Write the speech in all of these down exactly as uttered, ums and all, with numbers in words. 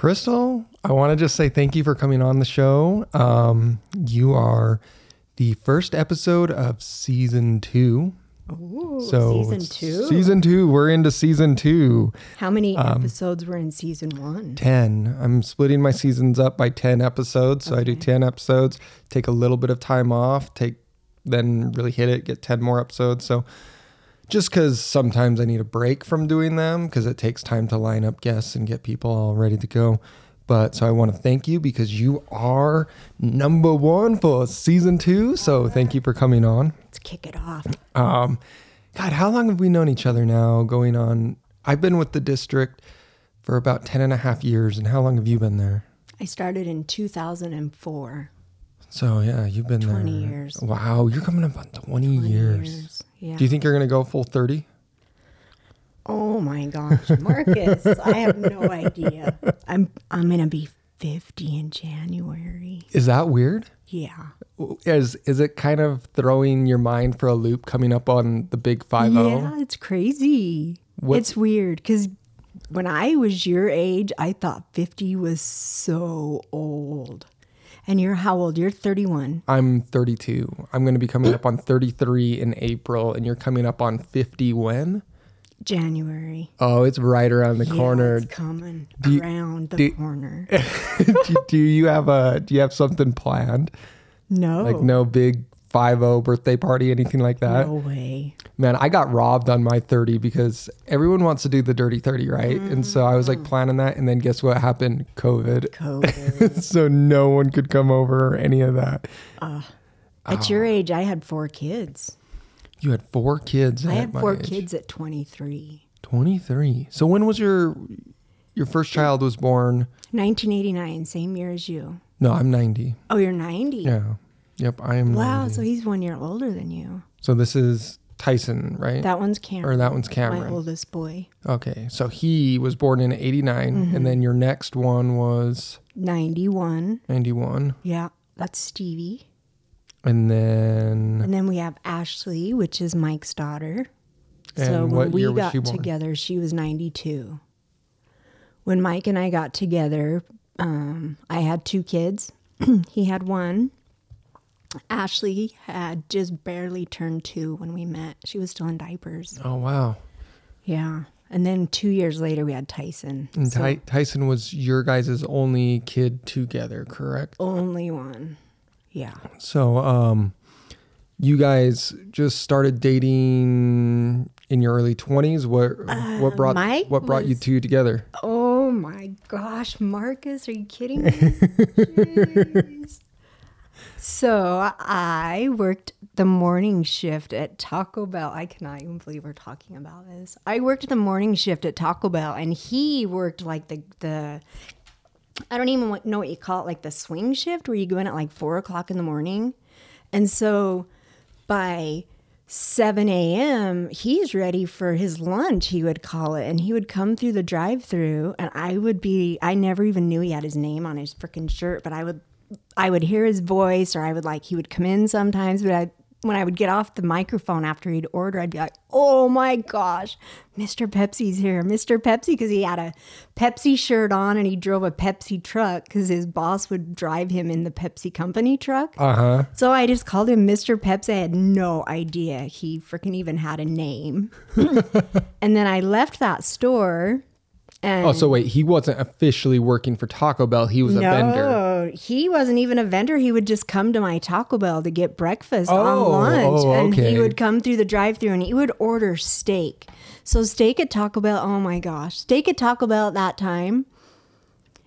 Crystal, I want to just say thank you for coming on the show. Um, you are the first episode of season two. Ooh, so season two. Season two. We're into season two. How many um, episodes were in season one? ten. I'm splitting my seasons up by ten episodes. So okay. I do ten episodes, take a little bit of time off, take then really hit it, get ten more episodes. So just because sometimes I need a break from doing them because it takes time to line up guests and get people all ready to go. But so I want to thank you because you are number one for season two. So thank you for coming on. Let's kick it off. Um, God, how long have we known each other now going on? I've been with the district for about ten and a half years. And how long have you been there? I started in two thousand four. So yeah, you've been there. twenty years. Wow. You're coming up on twenty, twenty years. years. Yeah. Do you think you're going to go full thirty? Oh my gosh, Marcus, I have no idea. I'm I'm going to be fifty in January. Is that weird? Yeah. Is is it kind of throwing your mind for a loop coming up on the big five oh? Yeah, it's crazy. What? It's weird cuz when I was your age, I thought fifty was so old. And you're how old? You're thirty-one. I'm thirty-two. I'm going to be coming up on thirty-three in April, and you're coming up on fifty when? January. Oh, it's right around the yeah, corner. It's coming do around you, the do, corner. do, do you have a do you have something planned? No. Like no big five oh birthday party, anything like that? No way. Man, I got robbed on my thirty because everyone wants to do the dirty thirty, right? Mm-hmm. And so I was like planning that, and then guess what happened? COVID. COVID. So no one could come over or any of that. Uh, at oh. your age, I had four kids. You had four kids. I had four age. kids at twenty-three. twenty-three. So when was your your first child was born? nineteen eighty-nine, same year as you. No, I'm ninety. Oh, you're ninety? Yeah. Yep, I am wow, ninety. Wow, so he's one year older than you. So this is Tyson, right? That one's Cameron. Or that one's Cameron. My oldest boy. Okay, so he was born in eighty-nine, mm-hmm. and then your next one was? ninety-one. ninety-one. Yeah, that's Stevie. And then... And then we have Ashley, which is Mike's daughter. And so when we got she together, she was ninety-two. When Mike and I got together, um, I had two kids. He had one. Ashley had just barely turned two when we met. She was still in diapers. Oh, wow. Yeah. And then two years later, we had Tyson. And so Ty- Tyson was your guys' only kid together, correct? Only one. Yeah. So, um, you guys just started dating in your early twenties. What uh, what brought Mike what brought was, you two together? Oh my gosh, Marcus, are you kidding me? Jeez. So I worked the morning shift at Taco Bell. I cannot even believe we're talking about this. I worked the morning shift at Taco Bell, and he worked like the the. I don't even know what you call it, like the swing shift where you go in at like four o'clock in the morning. And so by seven a.m., he's ready for his lunch, he would call it. And he would come through the drive-thru, and I would be, I never even knew he had his name on his freaking shirt, but I would, I would hear his voice, or I would like, he would come in sometimes, but I, when I would get off the microphone after he'd order, I'd be like, oh my gosh, Mister Pepsi's here. Mister Pepsi, because he had a Pepsi shirt on and he drove a Pepsi truck because his boss would drive him in the Pepsi company truck. Uh-huh. So I just called him Mister Pepsi. I had no idea he freaking even had a name. And then I left that store. And oh, so wait, he wasn't officially working for Taco Bell. He was no, a vendor. No, he wasn't even a vendor. He would just come to my Taco Bell to get breakfast oh, on lunch. Oh, and okay. He would come through the drive-thru and he would order steak. So steak at Taco Bell, oh my gosh. Steak at Taco Bell at that time,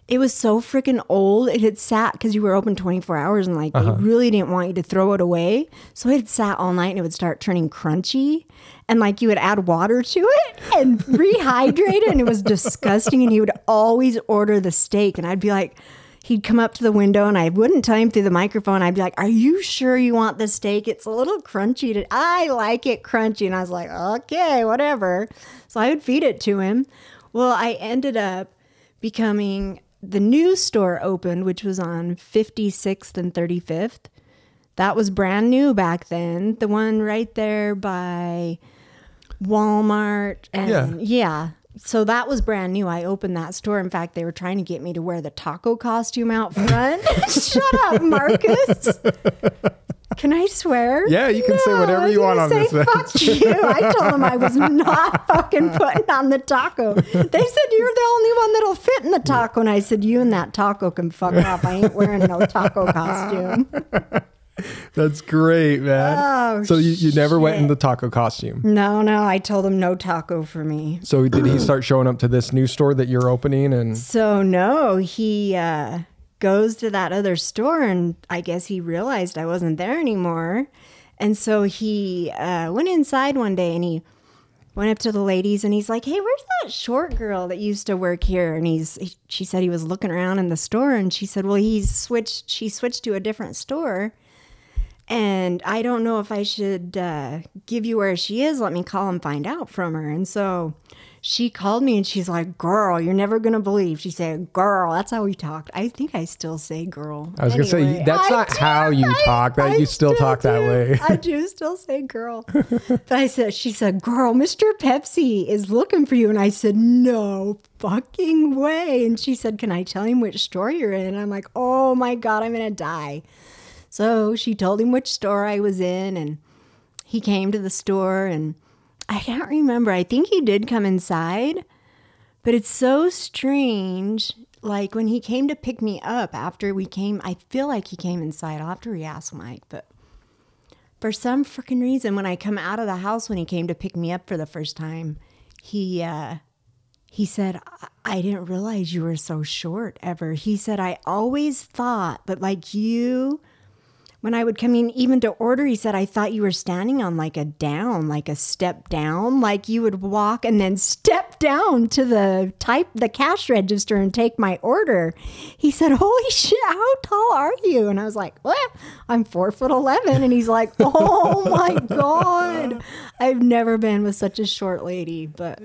it was so freaking old. It had sat, because you were open twenty-four hours and like uh-huh. they really didn't want you to throw it away. So it had sat all night and it would start turning crunchy. And like you would add water to it and rehydrate it. And it was disgusting. And he would always order the steak. And I'd be like, he'd come up to the window and I wouldn't tell him through the microphone. I'd be like, are you sure you want the steak? It's a little crunchy. To, I like it crunchy. And I was like, okay, whatever. So I would feed it to him. Well, I ended up becoming the new store opened, which was on fifty-sixth and thirty-fifth. That was brand new back then. The one right there by Walmart. And yeah. yeah. so that was brand new. I opened that store. In fact, they were trying to get me to wear the taco costume out front. Shut up, Marcus. Can I swear? Yeah, you can no, say whatever you want on say, this. Fuck you. I told them I was not fucking putting on the taco. They said, you're the only one that'll fit in the taco. And I said, you and that taco can fuck off. I ain't wearing no taco costume. That's great, man. Oh, so you, you never shit. went in the taco costume? No, no. I told him no taco for me. So did he start showing up to this new store that you're opening? And so no, he uh, goes to that other store, and I guess he realized I wasn't there anymore. And so he uh, went inside one day, and he went up to the ladies, and he's like, "Hey, where's that short girl that used to work here?" And he's he, she said he was looking around in the store, and she said, "Well, he's switched. She switched to a different store." And I don't know if I should uh, give you where she is. Let me call and find out from her. And so she called me, and she's like, "Girl, you're never going to believe." She said, "Girl." That's how we talked. I think I still say girl. I was anyway, going to say, that's I not do, how you I, talk. That I You still, still talk do. that way. I do still say girl. But I said, she said, "Girl, Mister Pepsi is looking for you." And I said, "No fucking way." And she said, "Can I tell him which store you're in?" And I'm like, oh, my God, I'm going to die. So she told him which store I was in, and he came to the store, and I can't remember. I think he did come inside, but it's so strange. Like when he came to pick me up after we came, I feel like he came inside. I'll have to re-ask Mike, but for some freaking reason, when I come out of the house, when he came to pick me up for the first time, he, uh, he said, "I didn't realize you were so short ever." He said, "I always thought that like you... When I would come in even to order," he said, "I thought you were standing on like a down, like a step down, like you would walk and then step down to the type, the cash register and take my order." He said, "Holy shit, how tall are you?" And I was like, "What? I'm four foot eleven." And he's like, "Oh my God, I've never been with such a short lady." But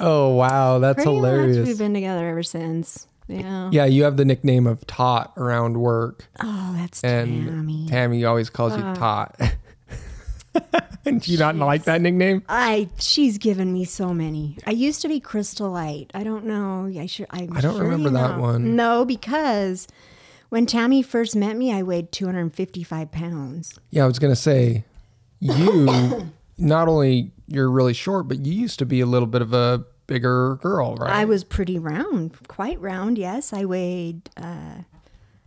oh wow, that's hilarious. Much we've been together ever since. Yeah. Yeah, you have the nickname of Tot around work. Oh, that's and Tammy. Tammy always calls uh, you Tot. And do you not like that nickname? I she's given me so many. I used to be Crystal Light. I don't know. I should. I'm I don't sure remember you know. that one. No, because when Tammy first met me, I weighed two hundred fifty-five pounds. Yeah, I was gonna say you. Not only you're really short, but you used to be a little bit of a bigger girl, right? I was pretty round, quite round. Yes, I weighed. Uh,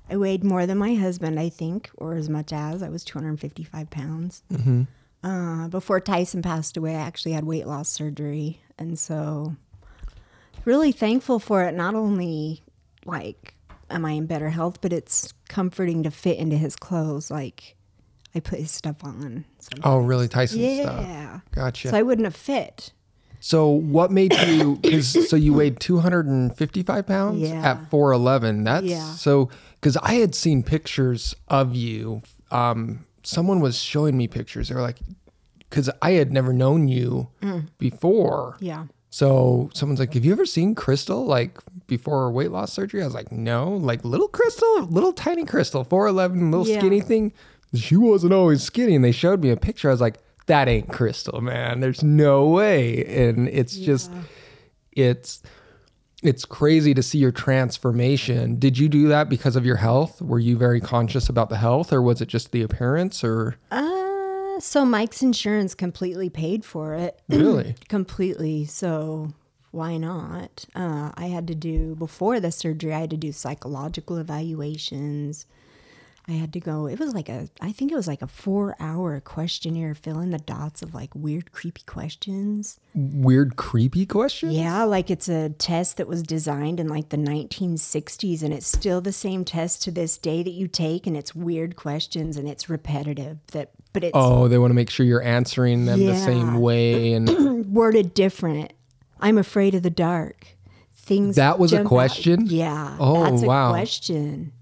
I weighed more than my husband, I think, or as much as. I was two hundred fifty-five pounds. Mm-hmm. Uh, before Tyson passed away, I actually had weight loss surgery, and so really thankful for it. Not only like am I in better health, but it's comforting to fit into his clothes, like. I put his stuff on. Sometimes. Oh, really? Tyson's yeah. stuff? Yeah. Gotcha. So I wouldn't have fit. So what made you, cause, so you weighed two hundred fifty-five pounds yeah. at four eleven. That's yeah. so, because I had seen pictures of you. Um, someone was showing me pictures. They were like, because I had never known you mm. before. Yeah. So someone's like, "Have you ever seen Crystal like before weight loss surgery?" I was like, "No, like little Crystal, little tiny Crystal, four eleven, little yeah. skinny thing." She wasn't always skinny, and they showed me a picture. I was like, "That ain't Crystal, man. There's no way." And it's yeah. just, it's, it's crazy to see your transformation. Did you do that because of your health? Were you very conscious about the health, or was it just the appearance? Or uh, so Mike's insurance completely paid for it. Really? Completely. So why not? Uh, I had to do before the surgery. I had to do psychological evaluations. I had to go, it was like a, I think it was like a four hour questionnaire, fill in the dots of like weird, creepy questions. Weird, creepy questions? Yeah, like it's a test that was designed in like the nineteen sixties, and it's still the same test to this day that you take, and it's weird questions, and it's repetitive. That, but it's, oh, they want to make sure you're answering them yeah. the same way. And worded different. "I'm afraid of the dark." Things That was a question? Out. Yeah. Oh, that's a wow. question.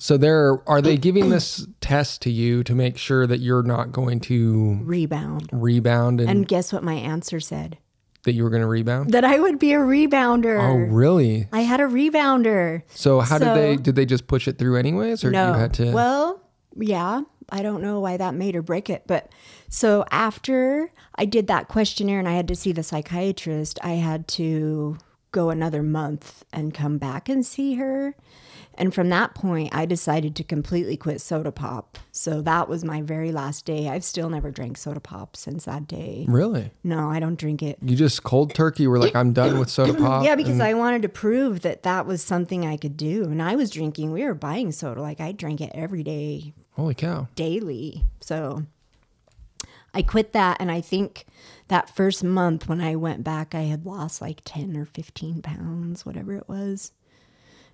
So there, are they giving this test to you to make sure that you're not going to... Rebound. Rebound. And, and guess what my answer said? That you were going to rebound? That I would be a rebounder. Oh, really? I had a rebounder. So how so, did they, did they just push it through anyways? Or no. you had to... Well, yeah. I don't know why that made or break it. But so after I did that questionnaire and I had to see the psychiatrist, I had to go another month and come back and see her. And from that point, I decided to completely quit soda pop. So that was my very last day. I've still never drank soda pop since that day. Really? No, I don't drink it. You just cold turkey were like, I'm done with soda pop? Yeah, because and... I wanted to prove that that was something I could do. And I was drinking, we were buying soda. Like, I drank it every day. Holy cow. Daily. So I quit that. And I think that first month when I went back, I had lost like ten or fifteen pounds, whatever it was.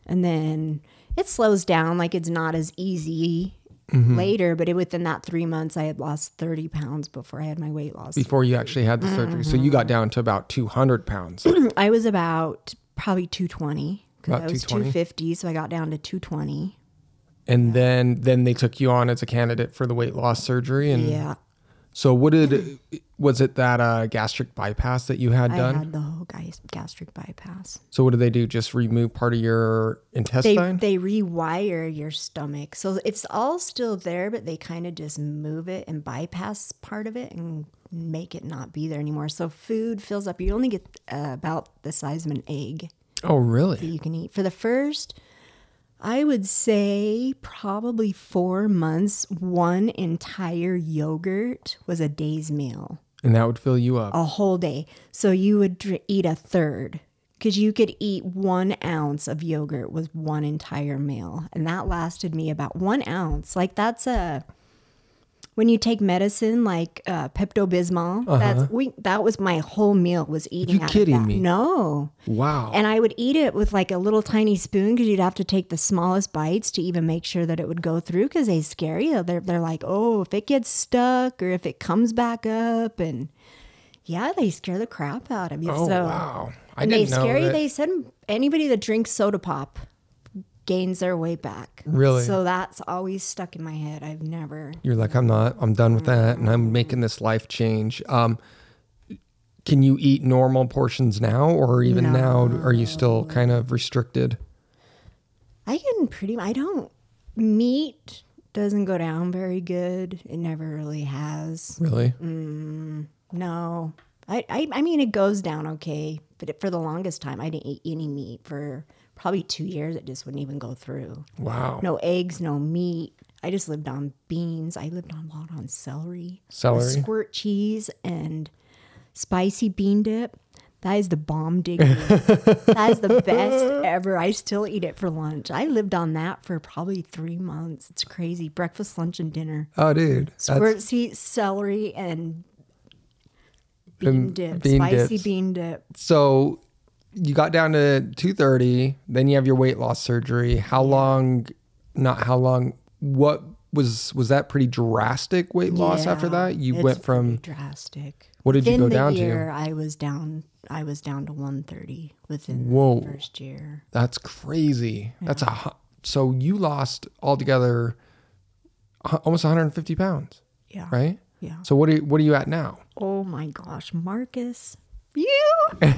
And then it slows down, like it's not as easy mm-hmm. later. But it, within that three months, I had lost thirty pounds before I had my weight loss. Before you actually had the mm-hmm. surgery. So you got down to about two hundred pounds. I was about probably two twenty because I was two fifty. So I got down to two twenty. And yeah. then then they took you on as a candidate for the weight loss surgery. And yeah. So what did, was it that uh, gastric bypass that you had done? I had the whole gastric bypass. So what do they do? Just remove part of your intestine? They, they rewire your stomach. So it's all still there, but they kind of just move it and bypass part of it and make it not be there anymore. So food fills up. You only get uh, about the size of an egg. Oh, really? That you can eat. For the first... I would say probably four months, one entire yogurt was a day's meal. And that would fill you up? A whole day. So you would dr- eat a third because you could eat one ounce of yogurt was one entire meal. And that lasted me about one ounce. Like that's a, when you take medicine like uh, Pepto Bismol, uh-huh. that's we, that was my whole meal was eating. Are you out kidding of that. me? No. Wow. And I would eat it with like a little tiny spoon because you'd have to take the smallest bites to even make sure that it would go through because they scare you. They're, they're like, oh, if it gets stuck or if it comes back up. And yeah, they scare the crap out of you. Oh, so, wow. I and didn't they know scare that. you. They said anybody that drinks soda pop gains their weight back. Really? So that's always stuck in my head. I've never... You're like, I'm not, I'm done with that and I'm making this life change. Um, can you eat normal portions now or even no. now? Are you still kind of restricted? I can pretty... I don't... Meat doesn't go down very good. It never really has. Really? Mm, no. I, I, I mean, it goes down okay. But it, for the longest time, I didn't eat any meat for... probably two years, it just wouldn't even go through. Wow. No eggs, no meat. I just lived on beans. I lived on a lot on celery. Celery. Squirt cheese and spicy bean dip. That is the bomb digger. That is the best ever. I still eat it for lunch. I lived on that for probably three months. It's crazy. Breakfast, lunch, and dinner. Oh, dude. Squirt seeds, celery, and bean dip. Bean spicy dips. bean dip. So... you got down to two thirty, then you have your weight loss surgery. How long, not how long, what was, was that pretty drastic weight loss yeah, after that? You went from drastic. What did within you go the down year, to? I was down, I was down to one thirty within Whoa, the first year. That's crazy. Yeah. That's a, so you lost altogether almost one hundred fifty pounds. Yeah. Right? Yeah. So what are you, what are you at now? Oh my gosh, Marcus. You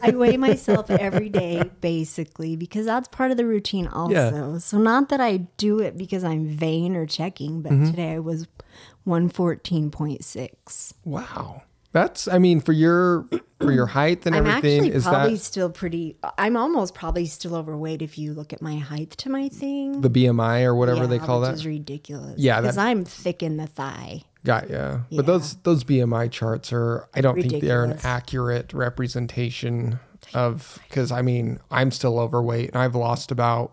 I weigh myself every day basically because that's part of the routine also. Yeah. So not that I do it because I'm vain or checking, but mm-hmm. today I was one fourteen point six. Wow. That's I mean for your for your height and I'm everything is probably that still pretty I'm almost probably still overweight if you look at my height to my thing. The B M I or whatever yeah, they call which that. Is ridiculous. Yeah, because I'm thick in the thigh. Got you. Yeah. But those those B M I charts are, I don't Ridiculous. think they're an accurate representation of, because I mean, I'm still overweight and I've lost about,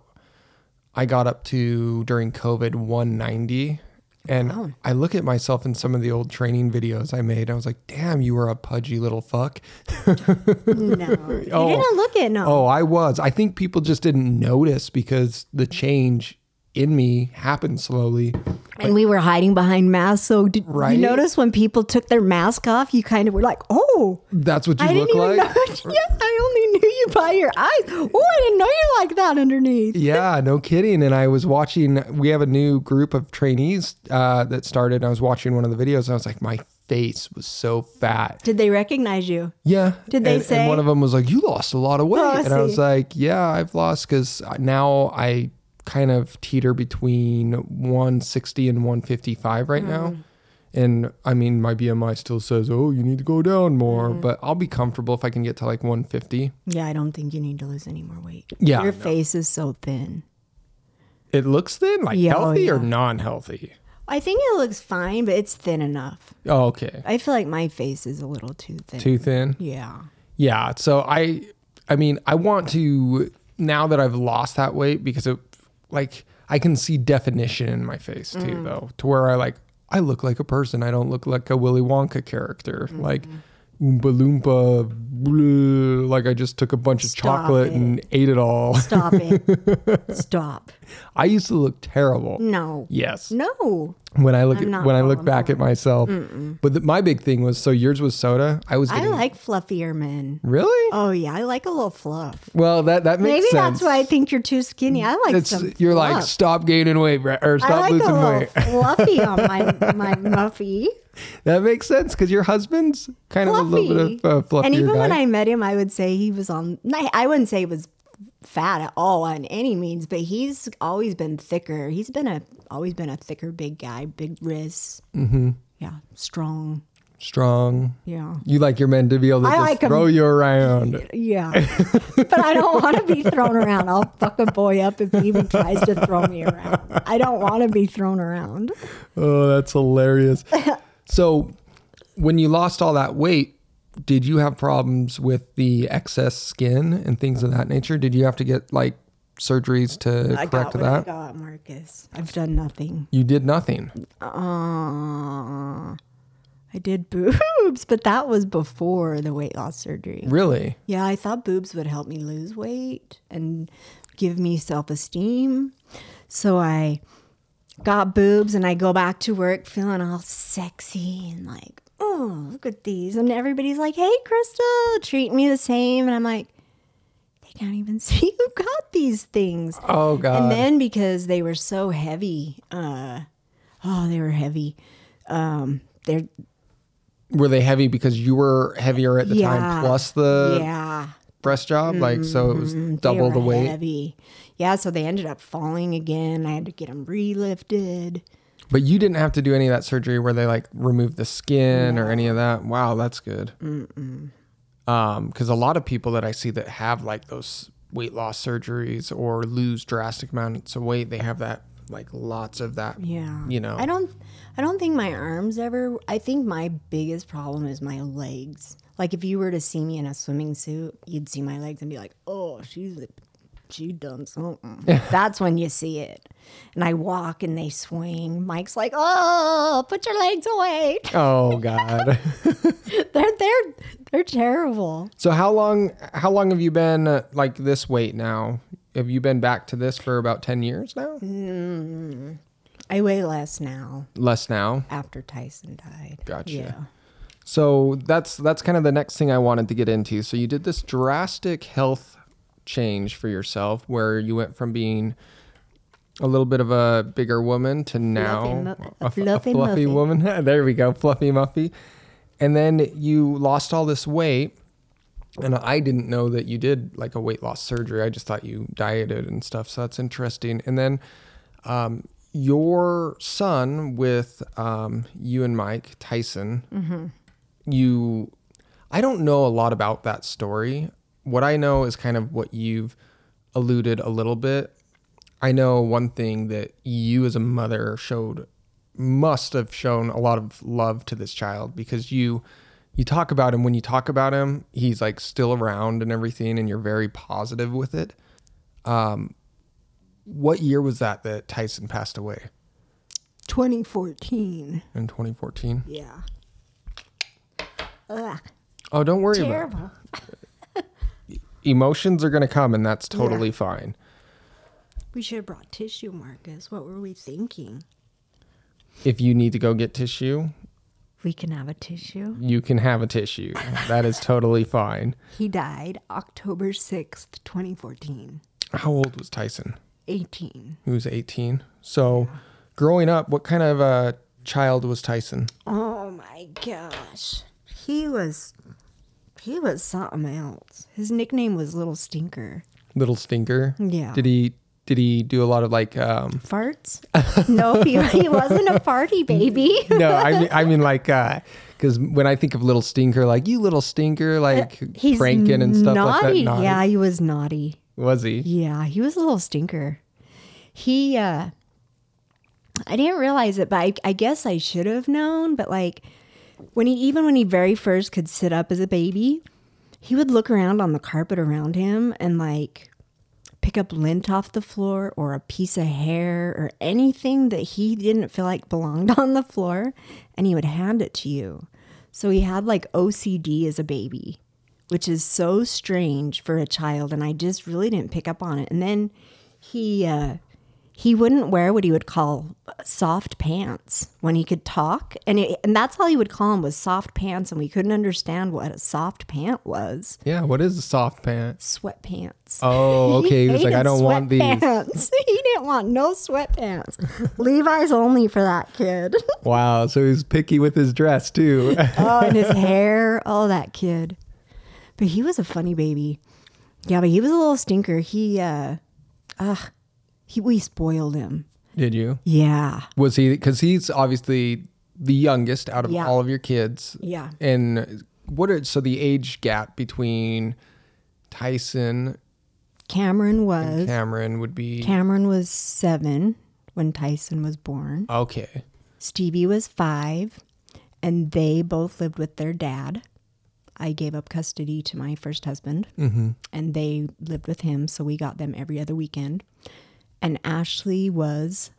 I got up to during COVID one ninety and wow. I look at myself in some of the old training videos I made. I was like, damn, you were a pudgy little fuck. no, you oh, didn't look it. No. Oh, I was. I think people just didn't notice because the change in me happened slowly. And like, we were hiding behind masks. So did right? you notice when people took their mask off, you kind of were like, oh. That's what you I look didn't even like? Know. Yeah, I only knew you by your eyes. Oh, I didn't know you like that underneath. Yeah, no kidding. And I was watching, we have a new group of trainees uh, that started. And I was watching one of the videos and I was like, my face was so fat. Did they recognize you? Yeah. Did they and, say? And one of them was like, you lost a lot of weight. Oh, and I was like, yeah, I've lost because now I... kind of teeter between one sixty and one fifty-five right mm. now. And I mean, my B M I still says, oh, you need to go down more, mm-hmm. but I'll be comfortable if I can get to like one fifty. Yeah, I don't think you need to lose any more weight. Yeah. Your face is so thin. It looks thin? Like yeah, healthy oh, yeah. or non-healthy? I think it looks fine, but it's thin enough. Oh, okay. I feel like my face is a little too thin. Too thin? Yeah. Yeah. So I, I mean, I want to, now that I've lost that weight, because it, like, I can see definition in my face too, mm. though, to where I like, I look like a person. I don't look like a Willy Wonka character. Mm-hmm. Like Oompa Loompa, bleh, like I just took a bunch Stop of chocolate it. and ate it all. Stop it. Stop. I used to look terrible. No. Yes. No. When I look at, when I look I'm back at myself. Mm-mm. But the, my big thing was, so yours was soda. I was getting, I like fluffier men. Really? Oh yeah, I like a little fluff. Well, that that makes Maybe sense. Maybe that's why I think you're too skinny. I like it's, some You're fluff. Like stop gaining weight or stop I like losing a weight. Fluffy on my my muffy. That makes sense because your husband's kind fluffy. Of a little bit of uh, fluffier. And even guy. When I met him, I would say he was on. I wouldn't say he was fat at all on any means, but he's always been thicker. He's been a always been a thicker, big guy, big wrists. Mm-hmm. Yeah, strong. Strong. Yeah. You like your men to be able to I just like throw him. You around. Yeah. But I don't want to be thrown around. I'll fuck a boy up if he even tries to throw me around. I don't want to be thrown around. Oh, that's hilarious. So when you lost all that weight, did you have problems with the excess skin and things of that nature? Did you have to get like surgeries to I correct got what that? I got Marcus. I've done nothing. You did nothing. Uh, I did boobs, but that was before the weight loss surgery. Really? Yeah, I thought boobs would help me lose weight and give me self-esteem. So I got boobs and I go back to work feeling all sexy and like, oh, look at these. And everybody's like, hey, Crystal, treat me the same. And I'm like, they can't even see who got these things. Oh, God. And then because they were so heavy, uh, oh, they were heavy. Um, they're Were they heavy because you were heavier at the yeah, time plus the yeah. breast job? Mm-hmm. Like, so it was double the weight? Heavy. Yeah, so they ended up falling again. I had to get them relifted. But you didn't have to do any of that surgery where they like removed the skin no. or any of that. Wow, that's good. Mm-mm. Um, because a lot of people that I see that have like those weight loss surgeries or lose drastic amounts of weight, they have that like lots of that. Yeah, you know. I don't. I don't think my arms ever. I think my biggest problem is my legs. Like if you were to see me in a swimming suit, you'd see my legs and be like, "Oh, she's a, she done something." That's when you see it. And I walk and they swing. Mike's like, oh, put your legs away. Oh, God. they're, they're, they're terrible. So how long, how long have you been uh, like this weight now? Have you been back to this for about ten years now? Mm, I weigh less now. Less now? After Tyson died. Gotcha. Yeah. So that's, that's kind of the next thing I wanted to get into. So you did this drastic health change for yourself where you went from being a little bit of a bigger woman to now fluffy, a, a, fluffy, a fluffy woman. There we go. Fluffy Muffy. And then you lost all this weight. And I didn't know that you did like a weight loss surgery. I just thought you dieted and stuff. So that's interesting. And then um, your son with um, you and Mike, Tyson, mm-hmm. you, I don't know a lot about that story. What I know is kind of what you've alluded a little bit. I know one thing that you as a mother showed, must have shown a lot of love to this child because you you talk about him. When you talk about him, he's like still around and everything, and you're very positive with it. Um, what year was that that Tyson passed away? twenty fourteen. In twenty fourteen? Yeah. Ugh. Oh, don't worry Terrible. About it. Emotions are going to come, and that's totally yeah. fine. We should have brought tissue, Marcus. What were we thinking? If you need to go get tissue, we can have a tissue. You can have a tissue. That is totally fine. He died October sixth, twenty fourteen. How old was Tyson? eighteen. He was eighteen. So yeah. growing up, what kind of a child was Tyson? Oh my gosh. He was he was something else. His nickname was Little Stinker. Little Stinker? Yeah. Did he Did he do a lot of like um farts? No, he, he wasn't a farty baby. No, I mean, I mean like uh because when I think of little stinker, like you little stinker, like uh, he's pranking and stuff naughty. Like that. Naughty. Yeah, he was naughty. Was he? Yeah, he was a little stinker. He uh I didn't realize it, but I, I guess I should have known. But like when he even when he very first could sit up as a baby, he would look around on the carpet around him and like pick up lint off the floor or a piece of hair or anything that he didn't feel like belonged on the floor, and he would hand it to you. So he had like O C D as a baby, which is so strange for a child, and I just really didn't pick up on it. And then he uh, he wouldn't wear what he would call soft pants when he could talk, and it, and that's all he would call them was soft pants, and we couldn't understand what a soft pant was. Yeah, what is a soft pant? Sweatpants. Oh, okay. He, he was like, I don't want pants. These. He didn't want no sweatpants. Levi's only for that kid. Wow, so he was picky with his dress too. Oh, and his hair. Oh, that kid. But he was a funny baby. Yeah, but he was a little stinker. He, uh, ugh, he, we spoiled him. Did you? Yeah. Was he, because he's obviously the youngest out of yeah. all of your kids. Yeah. And what are, so the age gap between Tyson. Cameron was. Cameron would be. Cameron was seven when Tyson was born. Okay. Stevie was five, and they both lived with their dad. I gave up custody to my first husband, mm-hmm. and they lived with him, so we got them every other weekend. And Ashley was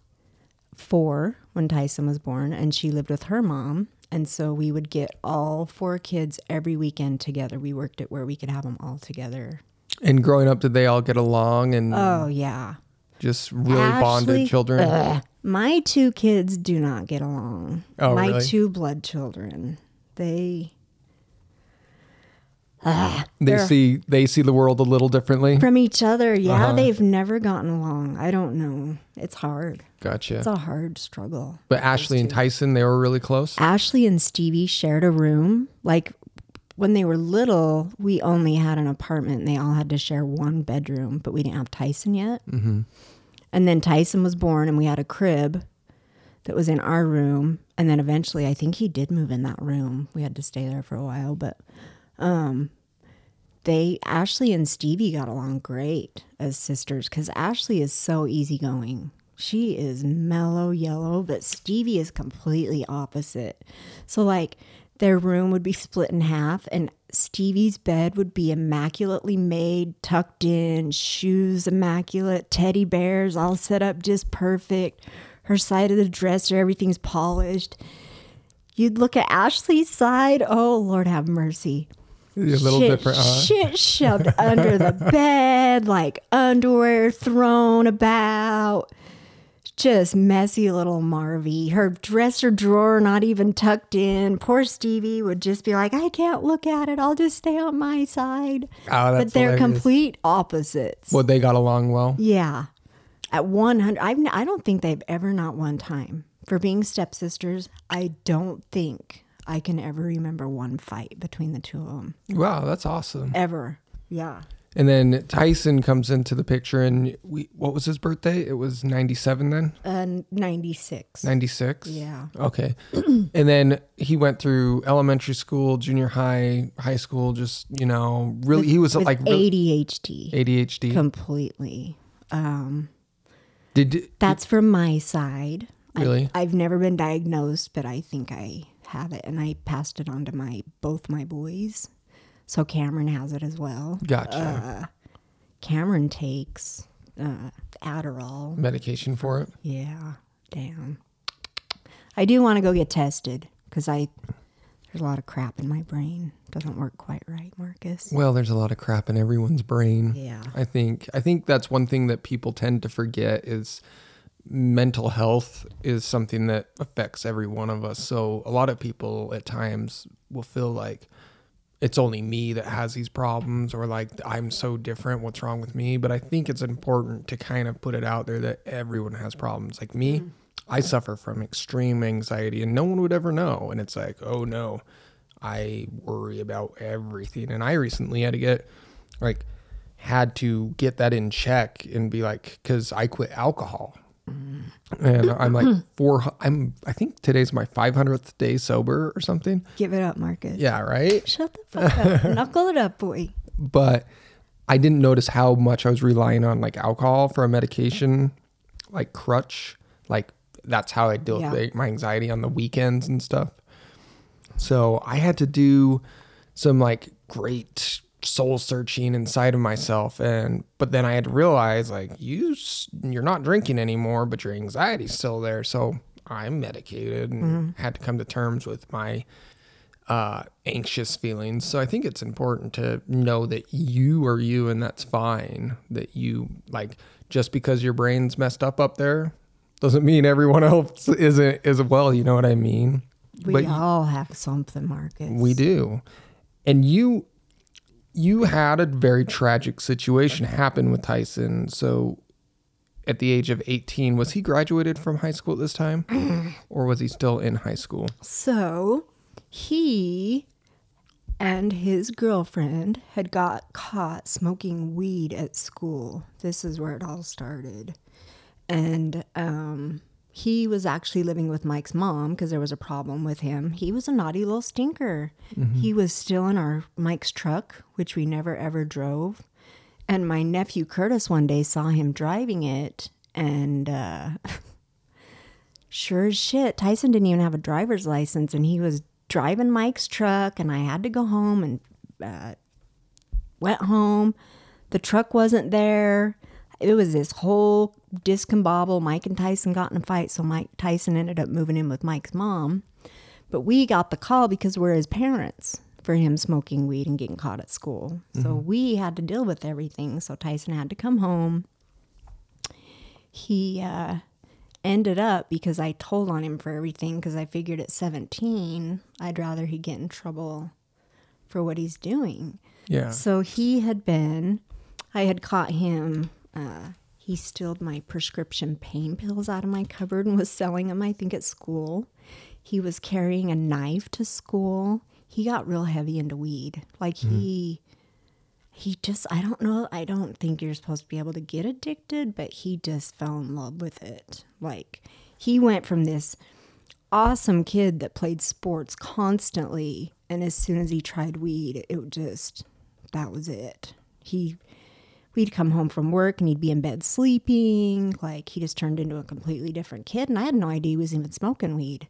four when Tyson was born, and she lived with her mom. And so we would get all four kids every weekend together. We worked it where we could have them all together. And growing up, did they all get along? And oh, yeah. Just really Ashley, bonded children? Ugh. My two kids do not get along. Oh, my really? two blood children. They... Uh, they see they see the world a little differently from each other. Yeah, uh-huh. They've never gotten along. I don't know. It's hard. Gotcha. It's a hard struggle. But Ashley and Tyson, they were really close. Ashley and Stevie shared a room. Like when they were little, we only had an apartment, and they all had to share one bedroom. But we didn't have Tyson yet. Mm-hmm. And then Tyson was born, and we had a crib that was in our room. And then eventually, I think he did move in that room. We had to stay there for a while, but. Um, they, Ashley and Stevie got along great as sisters because Ashley is so easygoing. She is mellow yellow, but Stevie is completely opposite. So like their room would be split in half, and Stevie's bed would be immaculately made, tucked in, shoes immaculate, teddy bears all set up just perfect. Her side of the dresser, everything's polished. You'd look at Ashley's side. Oh, Lord have mercy. A little shit, different, huh? Shit shoved under the bed, like underwear thrown about. Just messy little Marvy. Her dresser drawer not even tucked in. Poor Stevie would just be like, I can't look at it. I'll just stay on my side. Oh, that's but they're hilarious. Complete opposites. Well, they got along well? Yeah. At one hundred, I've, I don't think they've ever not one time. For being stepsisters, I don't think... I can ever remember one fight between the two of them. Wow, that's awesome. Ever. Yeah. And then Tyson comes into the picture, and we, what was his birthday? It was ninety-seven then? Uh, ninety-six. ninety-six? Yeah. Okay. And then he went through elementary school, junior high, high school, just, you know, really, with, he was like... A D H D. A D H D. Completely. Um, Did That's did, from my side. Really? I, I've never been diagnosed, but I think I... have it, and I passed it on to my both my boys, so Cameron has it as well. Gotcha. Uh, Cameron takes uh, Adderall medication for it. Yeah, damn. I do want to go get tested because I there's a lot of crap in my brain. Doesn't work quite right, Marcus. Well, there's a lot of crap in everyone's brain. Yeah, I think I think that's one thing that people tend to forget is. Mental health is something that affects every one of us. So a lot of people at times will feel like it's only me that has these problems or like I'm so different. What's wrong with me? But I think it's important to kind of put it out there that everyone has problems. Like me, mm-hmm. I suffer from extreme anxiety and no one would ever know. And it's like, oh no, I worry about everything. And I recently had to get like had to get that in check and be like, because I quit alcohol. And I'm like four. I'm. I think today's my five hundredth day sober or something. Give it up, Marcus. Yeah, right. Shut the fuck up. Knuckle it up, boy. But I didn't notice how much I was relying on like alcohol for a medication, like crutch. Like that's how I deal yeah. with my anxiety on the weekends and stuff. So I had to do some like great soul searching inside of myself, and but then I had to realize like you you're not drinking anymore, but your anxiety's still there. So I'm medicated and mm-hmm. had to come to terms with my uh anxious feelings. So I think it's important to know that you are you, and that's fine. That you like just because your brain's messed up up there doesn't mean everyone else isn't as well. You know what I mean? We but all have something, Marcus. We do, and you. You had a very tragic situation happen with Tyson. So at the age of eighteen, was he graduated from high school at this time? Or was he still in high school? So he and his girlfriend had got caught smoking weed at school. This is where it all started. And um, he was actually living with Mike's mom because there was a problem with him. He was a naughty little stinker. Mm-hmm. He was still in our Mike's truck, which we never, ever drove. And my nephew Curtis one day saw him driving it. And uh, sure as shit, Tyson didn't even have a driver's license. And he was driving Mike's truck. And I had to go home and uh, went home. The truck wasn't there. It was this whole discombobble. Mike and Tyson got in a fight, so Mike Tyson ended up moving in with Mike's mom. But we got the call because we're his parents for him smoking weed and getting caught at school. Mm-hmm. So we had to deal with everything. So Tyson had to come home. He uh, ended up, because I told on him for everything, because I figured at seventeen, I'd rather he get in trouble for what he's doing. Yeah. So he had been, I had caught him... Uh, he stealed my prescription pain pills out of my cupboard and was selling them, I think, at school. He was carrying a knife to school. He got real heavy into weed. Like mm. he, he just, I don't know, I don't think you're supposed to be able to get addicted, but he just fell in love with it. Like he went from this awesome kid that played sports constantly. And as soon as he tried weed, it just, that was it. He... We'd come home from work and he'd be in bed sleeping. Like, he just turned into a completely different kid. And I had no idea he was even smoking weed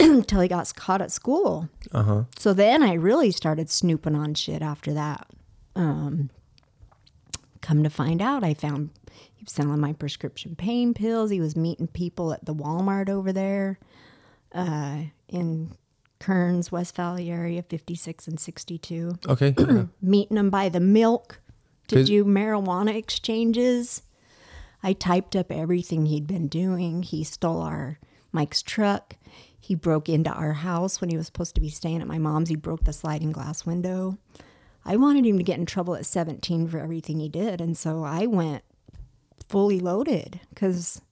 until he got caught at school. Uh-huh. So then I really started snooping on shit after that. Um, come to find out, I found he was selling my prescription pain pills. He was meeting people at the Walmart over there uh, in Kearns, West Valley area, fifty-six and sixty-two. Okay. Yeah. Meeting them by the milk. To do marijuana exchanges. I typed up everything he'd been doing. He stole our Mike's truck. He broke into our house when he was supposed to be staying at my mom's. He broke the sliding glass window. I wanted him to get in trouble at seventeen for everything he did. And so I went fully loaded because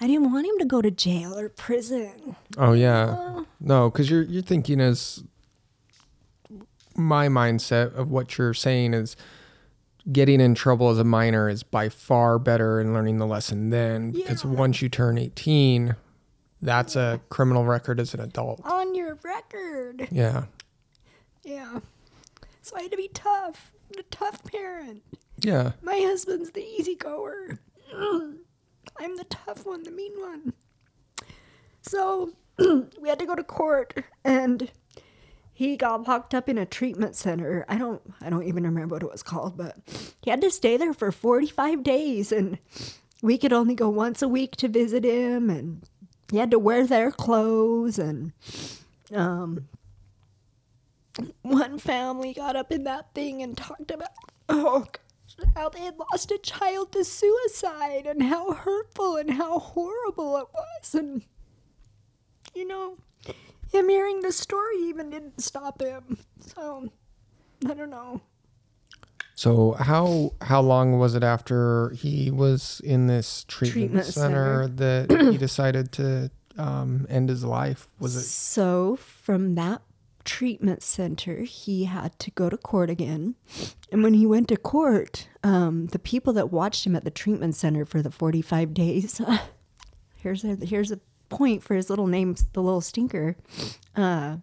I didn't want him to go to jail or prison. Oh, yeah. Uh, no, because you're, you're thinking as my mindset of what you're saying is, getting in trouble as a minor is by far better and learning the lesson then yeah. because once you turn eighteen, that's yeah. a criminal record as an adult. On your record. Yeah. Yeah. So I had to be tough. I'm a tough parent. Yeah. My husband's the easy goer. I'm the tough one, the mean one. So we had to go to court and... He got locked up in a treatment center. I don't I don't even remember what it was called, but he had to stay there for forty-five days, and we could only go once a week to visit him, and he had to wear their clothes, and um, one family got up in that thing and talked about oh, how they had lost a child to suicide and how hurtful and how horrible it was, and, you know... Him hearing the story even didn't stop him. So, I don't know. So, how how long was it after he was in this treatment, treatment center, center that he decided to um, end his life? Was it? So, from that treatment center, he had to go to court again. And when he went to court, um, the people that watched him at the treatment center for the forty-five days, uh, here's a, here's a point for his little name, the little stinker. Uh,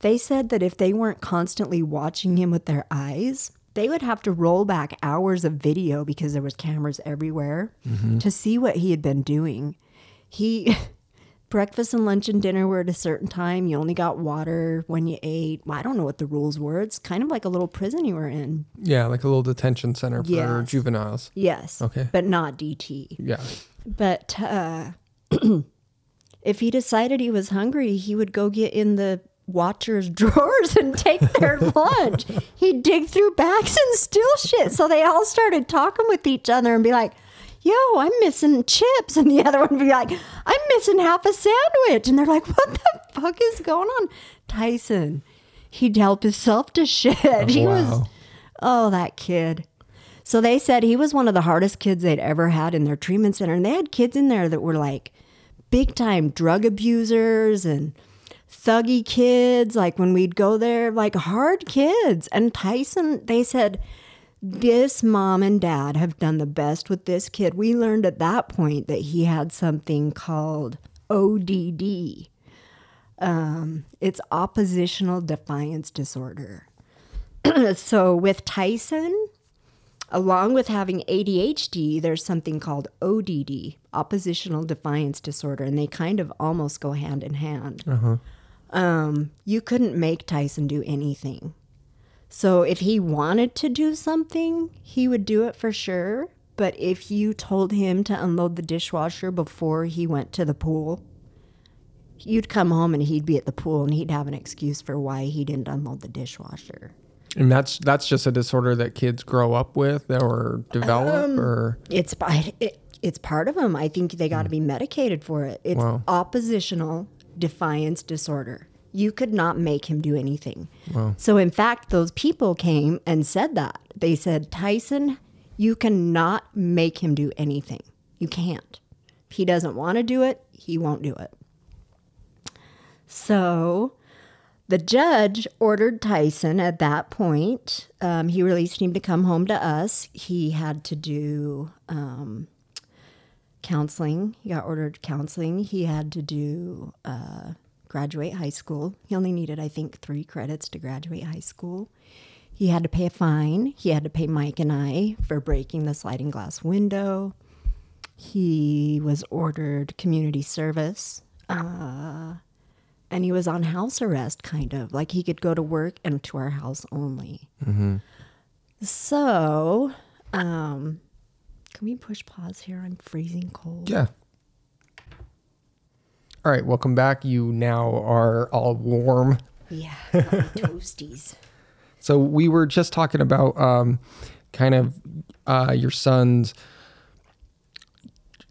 they said that if they weren't constantly watching him with their eyes, they would have to roll back hours of video because there was cameras everywhere mm-hmm. to see what he had been doing. He... Breakfast and lunch and dinner were at a certain time. You only got water when you ate. Well, I don't know what the rules were. It's kind of like a little prison you were in. Yeah, like a little detention center for yes. juveniles. Yes. Okay. But not D T. Yeah. But uh, if he decided he was hungry, he would go get in the watchers' drawers and take their lunch. He'd dig through bags and steal shit. So they all started talking with each other and be like, yo, I'm missing chips. And the other one would be like, I'm missing half a sandwich. And they're like, what the fuck is going on? Tyson, he'd help himself to shit. Oh, he wow. was, oh, that kid. So they said he was one of the hardest kids they'd ever had in their treatment center. And they had kids in there that were like big time drug abusers and thuggy kids. Like when we'd go there, like hard kids. And Tyson, they said, this mom and dad have done the best with this kid. We learned at that point that he had something called O D D. Um, it's oppositional defiance disorder. So with Tyson, along with having A D H D, there's something called O D D, oppositional defiance disorder, and they kind of almost go hand in hand. Uh-huh. Um, you couldn't make Tyson do anything. So if he wanted to do something, he would do it for sure. But if you told him to unload the dishwasher before he went to the pool, you'd come home and he'd be at the pool and he'd have an excuse for why he didn't unload the dishwasher. And that's that's just a disorder that kids grow up with or develop? Um, or it's it, it's part of them. I think they got to be medicated for it. It's wow. oppositional defiance disorder. You could not make him do anything. Wow. So in fact, those people came and said that. They said, Tyson, you cannot make him do anything. You can't. If he doesn't want to do it, he won't do it. So the judge ordered Tyson at that point. Um, he released him to come home to us. He had to do um, counseling. He got ordered counseling. He had to do... Uh, graduate high school. He only needed, I think, three credits to graduate high school. He had to pay a fine. He had to pay Mike and I for breaking the sliding glass window. He was ordered community service. Uh, and he was on house arrest, kind of. Like, he could go to work and to our house only. Mm-hmm. So, um, can we push pause here? I'm freezing cold. Yeah. All right, welcome back. You now are all warm. Yeah, toasties. So we were just talking about um, kind of uh, your son's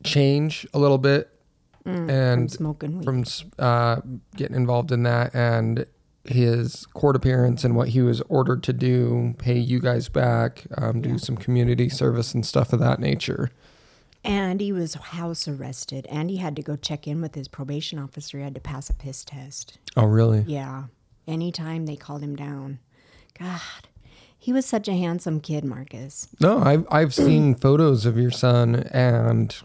change a little bit, mm, and from smoking weed, from uh, getting involved in that, and his court appearance and what he was ordered to do, pay you guys back, um, do yeah. some community service and stuff of that nature. And he was house arrested, and he had to go check in with his probation officer. He had to pass a piss test. Oh, really? Yeah. Anytime they called him down. God, he was such a handsome kid, Marcus. No, I've, I've seen photos of your son, and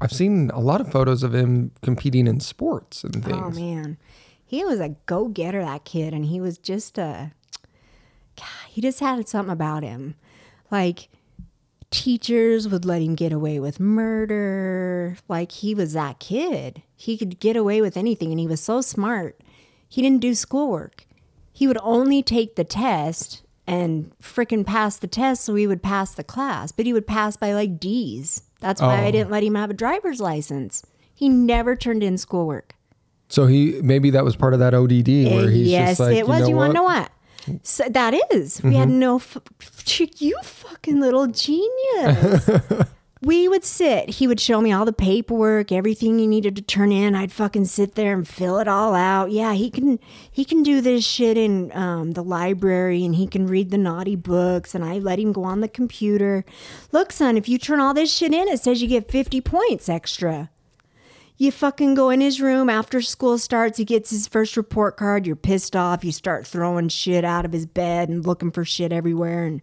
I've seen a lot of photos of him competing in sports and things. Oh, man. He was a go-getter, that kid, and he was just a... God, he just had something about him. Like... Teachers would let him get away with murder. Like, he was that kid. He could get away with anything, and he was so smart. He didn't do schoolwork. He would only take the test and frickin' pass the test so he would pass the class, but he would pass by, like, D's. That's why oh. I didn't let him have a driver's license. He never turned in schoolwork. So he maybe that was part of that O D D where he's yes, just like, it was. You, know you want to know what? So that is, mm-hmm. we had no, f- you fucking little genius. We would sit, he would show me all the paperwork, everything he needed to turn in. I'd fucking sit there and fill it all out. Yeah, he can, he can do this shit in um, the library, and he can read the naughty books, and I let him go on the computer. Look, son, if you turn all this shit in, it says you get fifty points extra. You fucking go in his room after school starts. He gets his first report card. You're pissed off. You start throwing shit out of his bed and looking for shit everywhere and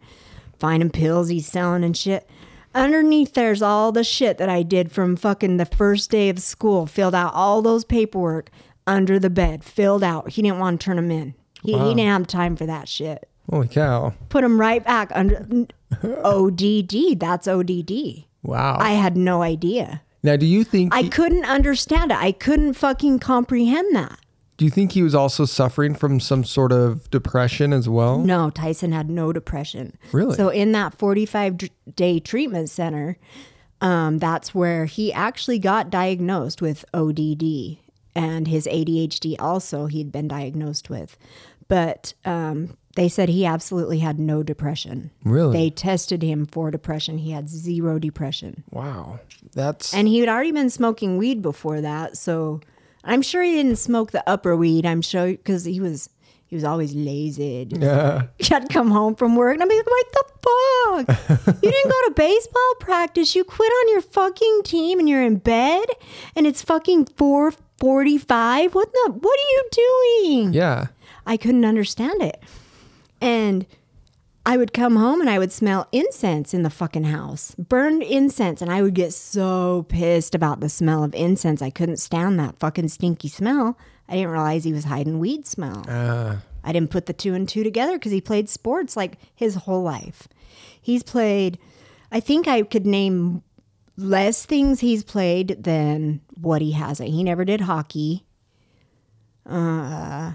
finding pills he's selling and shit. Underneath there's all the shit that I did from fucking the first day of school. Filled out all those paperwork under the bed. Filled out. He didn't want to turn them in. He, wow. he didn't have time for that shit. Holy cow. Put him right back under O D D. That's O D D. Wow. I had no idea. Now, do you think... I he, couldn't understand it. I couldn't fucking comprehend that. Do you think he was also suffering from some sort of depression as well? No, Tyson had no depression. Really? So in that forty-five-day treatment center, um, that's where he actually got diagnosed with O D D and his A D H D also he'd been diagnosed with. But um, they said he absolutely had no depression. Really? They tested him for depression. He had zero depression. Wow. That's And he had already been smoking weed before that. So I'm sure he didn't smoke the upper weed. I'm sure because he was he was always lazy. Yeah. He had to come home from work. And I'd be like, what the fuck? You didn't go to baseball practice. You quit on your fucking team and you're in bed and it's fucking four forty-five. What the? What are you doing? Yeah. I couldn't understand it. And I would come home and I would smell incense in the fucking house, burned incense. And I would get so pissed about the smell of incense. I couldn't stand that fucking stinky smell. I didn't realize he was hiding weed smell. Uh. I didn't put the two and two together because he played sports like his whole life. He's played, I think I could name less things he's played than what he hasn't. He never did hockey. Uh...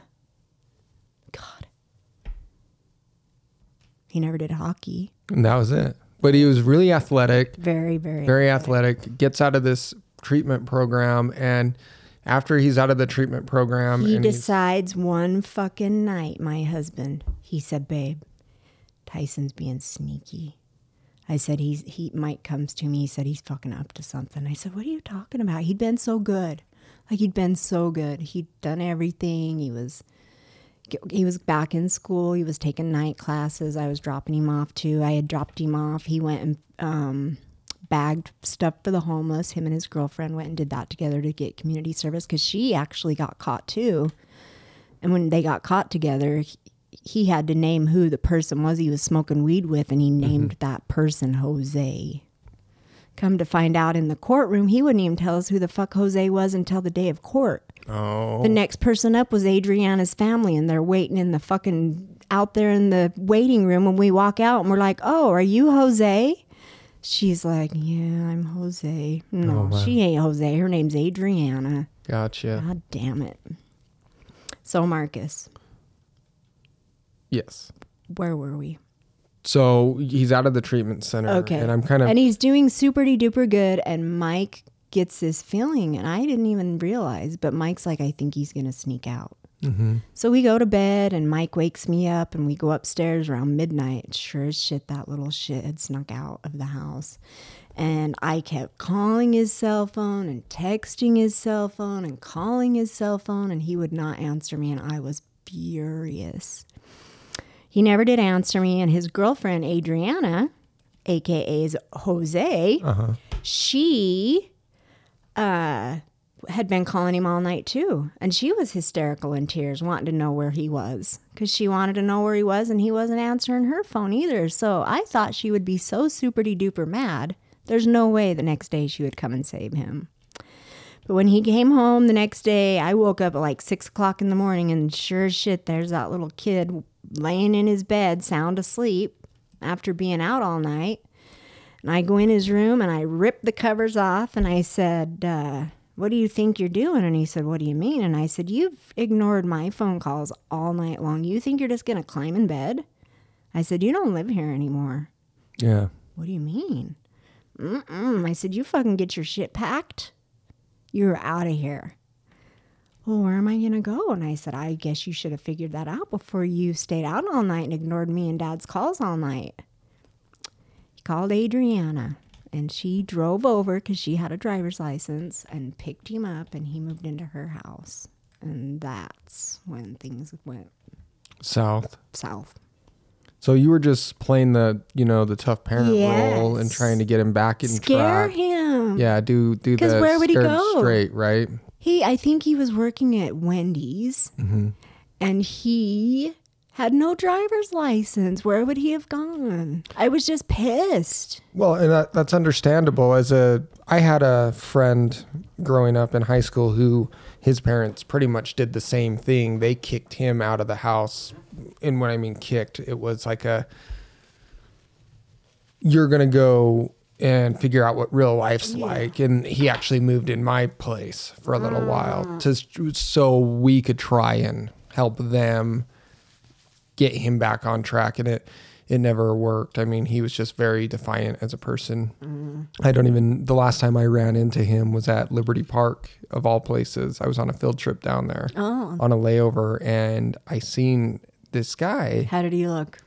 He never did hockey. And that was it. But he was really athletic. Very, very. Very athletic. athletic. Gets out of this treatment program. And after he's out of the treatment program. He and decides one fucking night, my husband, he said, babe, Tyson's being sneaky. I said, he's he Mike comes to me. He said, he's fucking up to something. I said, what are you talking about? He'd been so good. Like he'd been so good. He'd done everything. He was... He was back in school. He was taking night classes. I was dropping him off too. I had dropped him off. He went and um, bagged stuff for the homeless. Him and his girlfriend went and did that together to get community service because she actually got caught too. And when they got caught together, he, he had to name who the person was he was smoking weed with, and he named mm-hmm. that person Jose. Come to find out in the courtroom, he wouldn't even tell us who the fuck Jose was until the day of court. Oh. The next person up was Adriana's family, and they're waiting in the fucking out there in the waiting room when we walk out, and we're like, oh, are you Jose? She's like, yeah, I'm Jose. No, oh, wow. She ain't Jose. Her name's Adriana. Gotcha. God damn it. So, Marcus. Yes. Where were we? So, he's out of the treatment center. Okay. And I'm kind of... And he's doing super duper good, and Mike... gets this feeling, and I didn't even realize, but Mike's like, I think he's gonna sneak out. Mm-hmm. So we go to bed, and Mike wakes me up, and we go upstairs around midnight. Sure as shit, that little shit had snuck out of the house, and I kept calling his cell phone and texting his cell phone and calling his cell phone, and he would not answer me, and I was furious. He never did answer me, and his girlfriend Adriana, aka Jose, uh-huh. she Uh, had been calling him all night too. And she was hysterical in tears, wanting to know where he was. Because she wanted to know where he was and he wasn't answering her phone either. So I thought she would be so super-duper mad. There's no way the next day she would come and save him. But when he came home the next day, I woke up at like six o'clock in the morning and sure as shit, there's that little kid laying in his bed, sound asleep, after being out all night. And I go in his room, and I rip the covers off, and I said, uh, what do you think you're doing? And he said, what do you mean? And I said, you've ignored my phone calls all night long. You think you're just going to climb in bed? I said, you don't live here anymore. Yeah. What do you mean? Mm-mm. I said, you fucking get your shit packed. You're out of here. Well, where am I going to go? And I said, I guess you should have figured that out before you stayed out all night and ignored me and Dad's calls all night. Called Adriana, and she drove over because she had a driver's license and picked him up, and he moved into her house. And that's when things went south. South. So you were just playing the, you know, the tough parent yes. role and trying to get him back in Scare track. him. Yeah, do do that. Because where would he go? Straight, right? He, I think he was working at Wendy's, mm-hmm. and he had no driver's license. Where would he have gone? I was just pissed. Well, and that, that's understandable. As a, I had a friend growing up in high school who his parents pretty much did the same thing. They kicked him out of the house. And when I mean kicked, it was like a, you're going to go and figure out what real life's yeah. like. And he actually moved in my place for a little ah. while to, so we could try and help them get him back on track. And it, it never worked. I mean, he was just very defiant as a person. Mm. I don't even, the last time I ran into him was at Liberty Park, of all places. I was on a field trip down there oh. on a layover, and I seen this guy. How did he look?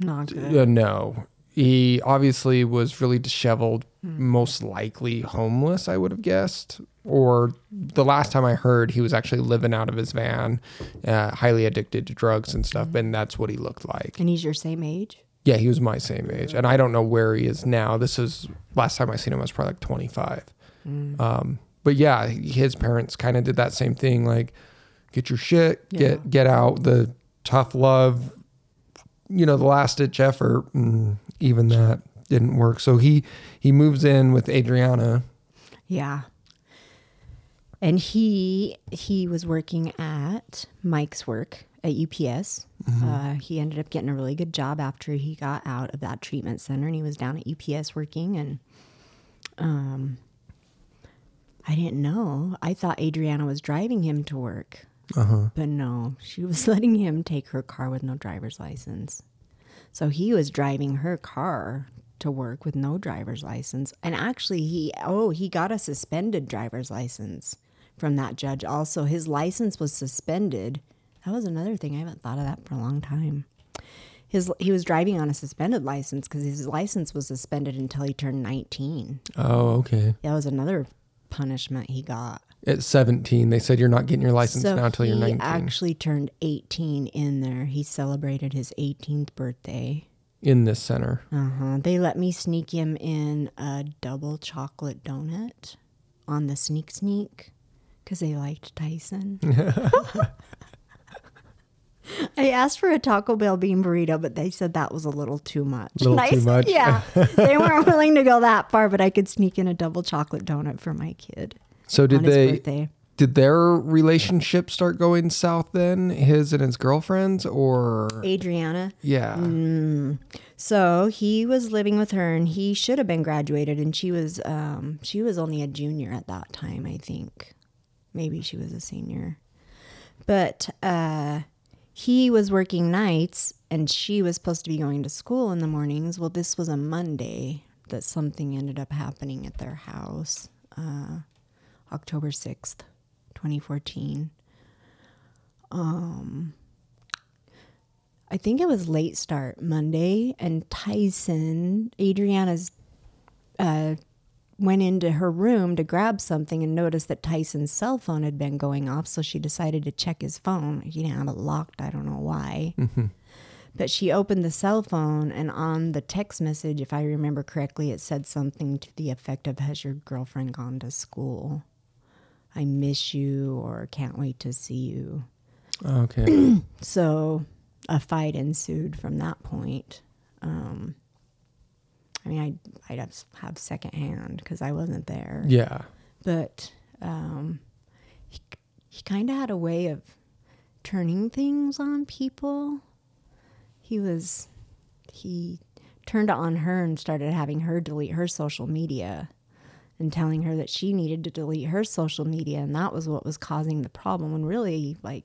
Not good. Uh, no. He obviously was really disheveled, mm. most likely homeless, I would have guessed. Or the last time I heard, he was actually living out of his van, uh, highly addicted to drugs and stuff. Mm-hmm. And that's what he looked like. And he's your same age? Yeah, he was my same age. And I don't know where he is now. This is, last time I seen him, I was probably like twenty-five. Mm. Um, but yeah, his parents kind of did that same thing. Like, get your shit, yeah. get, get out, the tough love, you know, the last ditch effort. And even that didn't work. So he, he moves in with Adriana. Yeah. And he he was working at Mike's work at U P S. Mm-hmm. Uh, he ended up getting a really good job after he got out of that treatment center, and he was down at U P S working. And um, I didn't know. I thought Adriana was driving him to work, uh-huh. but no, she was letting him take her car with no driver's license. So he was driving her car to work with no driver's license. And actually, he oh he got a suspended driver's license from that judge. Also, his license was suspended. That was another thing. I haven't thought of that for a long time. His He was driving on a suspended license because his license was suspended until he turned nineteen. Oh, okay. That was another punishment he got. At seventeen, they said you're not getting your license so now until you're nineteen. He actually turned eighteen in there. He celebrated his eighteenth birthday. In this center. Uh-huh. They let me sneak him in a double chocolate donut on the sneak sneak. Because they liked Tyson. I asked for a Taco Bell bean burrito, but they said that was a little too much. A little nice. Too much? Yeah. They weren't willing to go that far, but I could sneak in a double chocolate donut for my kid. So did on his they... birthday. Did their relationship start going south then, his and his girlfriend's, or? Adriana. Yeah. Mm. So he was living with her, and he should have been graduated, and she was um, she was only a junior at that time, I think. Maybe she was a senior. But uh, he was working nights, and she was supposed to be going to school in the mornings. Well, this was a Monday that something ended up happening at their house, uh, October sixth. twenty fourteen. Um, I think it was late start Monday, and Tyson, Adriana's, uh, went into her room to grab something and noticed that Tyson's cell phone had been going off, so she decided to check his phone. He didn't have it locked, I don't know why. Mm-hmm. But she opened the cell phone, and on the text message, if I remember correctly, it said something to the effect of, "Has your girlfriend gone to school? I miss you," or "Can't wait to see you." Okay. So a fight ensued from that point. Um, I mean, I'd, I'd have, have secondhand because I wasn't there. Yeah. But um, he, he kind of had a way of turning things on people. He was, he turned on her and started having her delete her social media. And telling her that she needed to delete her social media, and that was what was causing the problem. When really, like,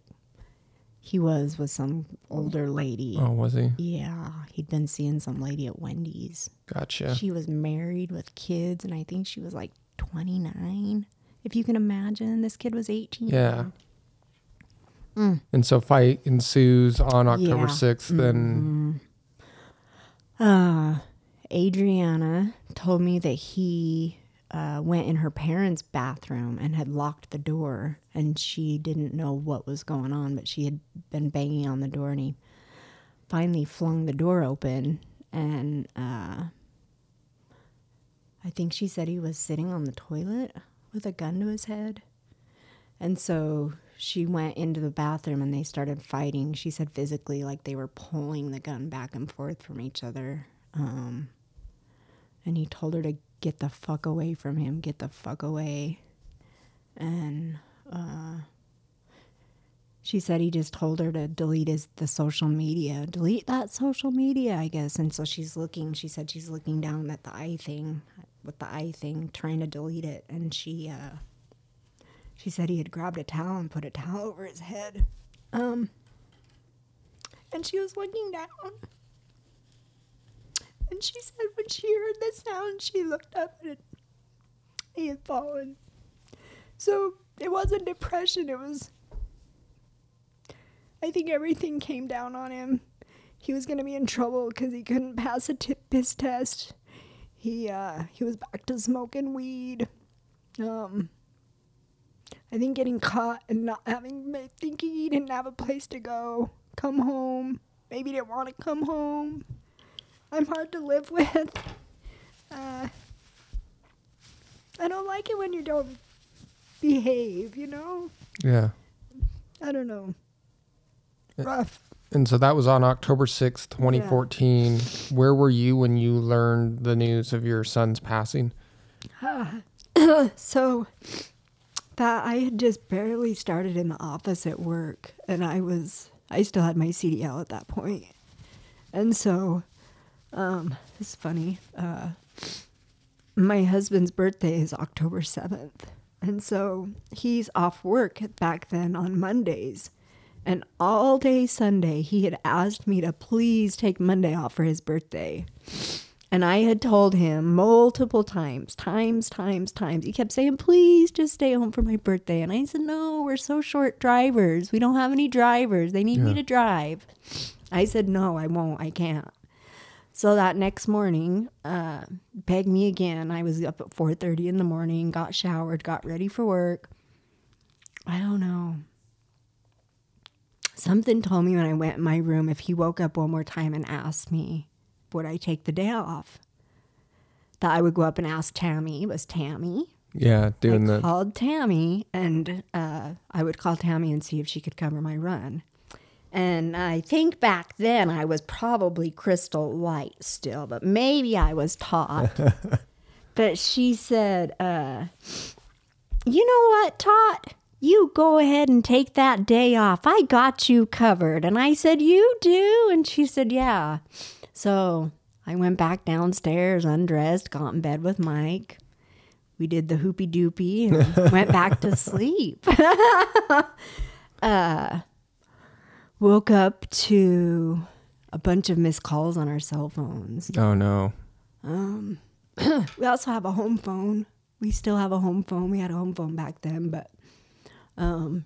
he was with some older lady. Oh, was he? Yeah, he'd been seeing some lady at Wendy's. Gotcha. She was married with kids, and I think she was like twenty-nine. If you can imagine, this kid was eighteen. Yeah. Mm. And so, fight ensues on October sixth. Yeah. Then, mm-hmm. uh, Adriana told me that he. Uh, went in her parents' bathroom and had locked the door, and she didn't know what was going on, but she had been banging on the door, and he finally flung the door open, and uh, I think she said he was sitting on the toilet with a gun to his head. And so she went into the bathroom and they started fighting. She said physically, like they were pulling the gun back and forth from each other. Um, and he told her to get the fuck away from him, get the fuck away. And uh, she said he just told her to delete his, the social media, delete that social media, I guess. And so she's looking, she said she's looking down at the eye thing, with the eye thing, trying to delete it. And she... Uh, She said he had grabbed a towel and put a towel over his head. Um, and she was looking down. And she said when she heard the sound, she looked up and he had fallen. So it wasn't depression. It was, I think everything came down on him. He was going to be in trouble because he couldn't pass a t- piss test. He, uh, he was back to smoking weed. Um... I think getting caught and not having, thinking he didn't have a place to go, come home, maybe didn't want to come home. I'm hard to live with. Uh, I don't like it when you don't behave, you know? Yeah. I don't know. Rough. And so that was on October sixth, twenty fourteen. Yeah. Where were you when you learned the news of your son's passing? Uh, so... That I had just barely started in the office at work, and I was, I still had my C D L at that point. And so, um, it's funny, uh, my husband's birthday is October seventh. And so he's off work back then on Mondays, and all day Sunday, he had asked me to please take Monday off for his birthday. And I had told him multiple times, times, times, times. He kept saying, please just stay home for my birthday. And I said, no, we're so short drivers. We don't have any drivers. They need yeah. me to drive. I said, no, I won't. I can't. So that next morning, uh, begged me again. I was up at four thirty in the morning, got showered, got ready for work. I don't know. Something told me when I went in my room, if he woke up one more time and asked me, would I take the day off, that I would go up and ask Tammy. It was Tammy. Yeah, doing that. I called Tammy, and uh, I would call Tammy and see if she could cover my run. And I think back then I was probably Crystal Light still, but maybe I was taught. But she said, uh, you know what, Tot? You go ahead and take that day off. I got you covered. And I said, you do? And she said, yeah. So I went back downstairs, undressed, got in bed with Mike. We did the hoopy doopy and went back to sleep. uh, woke up to a bunch of missed calls on our cell phones. Oh, no. Um, we also have a home phone. We still have a home phone. We had a home phone back then, but um,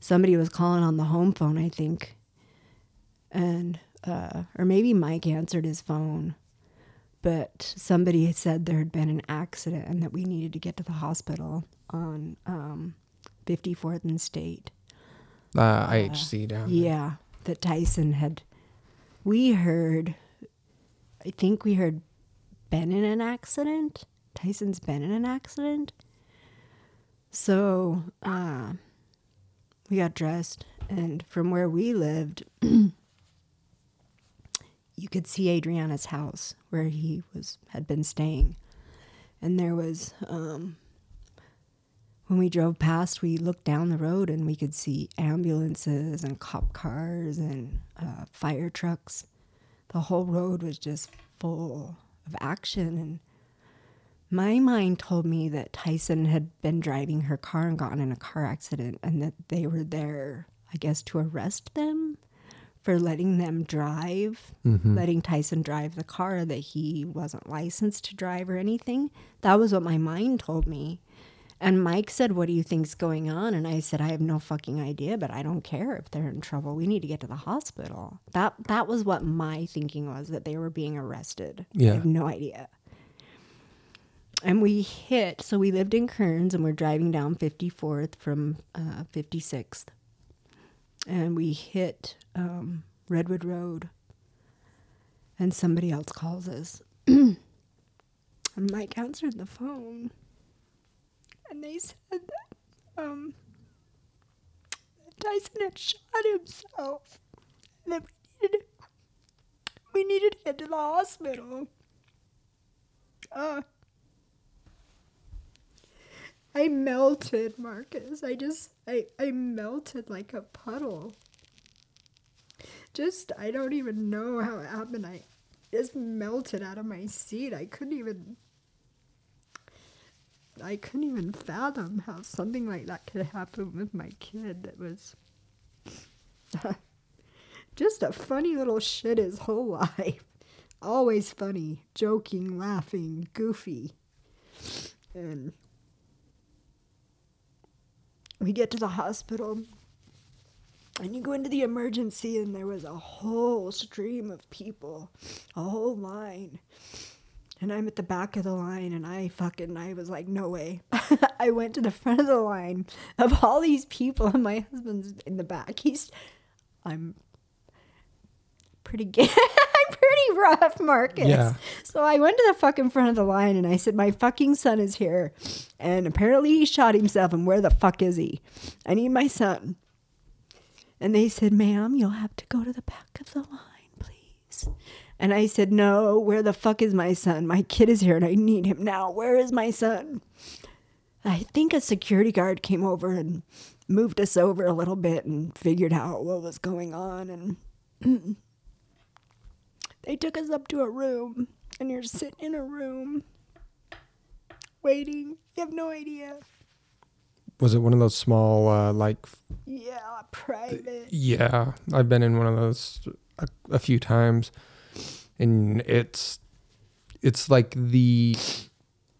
somebody was calling on the home phone, I think. And... Uh, or maybe Mike answered his phone, but somebody had said there had been an accident and that we needed to get to the hospital on um, fifty-fourth and State. Uh, I H C uh, down there. Yeah, that Tyson had. We heard, I think we heard, been in an accident. Tyson's been in an accident. So uh, we got dressed, and from where we lived... You could see Adriana's house where he was had been staying. And there was, um, when we drove past, we looked down the road and we could see ambulances and cop cars and uh, fire trucks. The whole road was just full of action. And my mind told me that Tyson had been driving her car and gotten in a car accident and that they were there, I guess, to arrest them for letting them drive, mm-hmm. letting Tyson drive the car that he wasn't licensed to drive or anything. That was what my mind told me. And Mike said, what do you think's going on? And I said, I have no fucking idea, but I don't care if they're in trouble. We need to get to the hospital. That that was what my thinking was, that they were being arrested. Yeah. I have no idea. And we hit, so we lived in Kearns and we're driving down fifty-fourth from uh, fifty-sixth. And we hit um, Redwood Road, and somebody else calls us. And Mike answered the phone, and they said that, um, that Tyson had shot himself, and that we needed, we needed to head to the hospital. Uh, I melted, Marcus. I just, I, I melted like a puddle. Just, I don't even know how it happened. I just melted out of my seat. I couldn't even, I couldn't even fathom how something like that could happen with my kid. That was just a funny little shit his whole life. Always funny, joking, laughing, goofy. And we get to the hospital, and you go into the emergency, and there was a whole stream of people, a whole line. And I'm at the back of the line, and I fucking, I was like, no way. I went to the front of the line of all these people, and my husband's in the back. He's, I'm pretty gay. I'm pretty rough, Marcus. Yeah. So I went to the fucking front of the line, and I said, my fucking son is here. And apparently he shot himself, and where the fuck is he? I need my son. And they said, ma'am, you'll have to go to the back of the line, please. And I said, no, where the fuck is my son? My kid is here and I need him now. Where is my son? I think a security guard came over and moved us over a little bit and figured out what was going on. And they took us up to a room, and you're sitting in a room waiting. You have no idea. Was it one of those small, uh, like... Yeah, private. Yeah, I've been in one of those a, a few times. And it's it's like the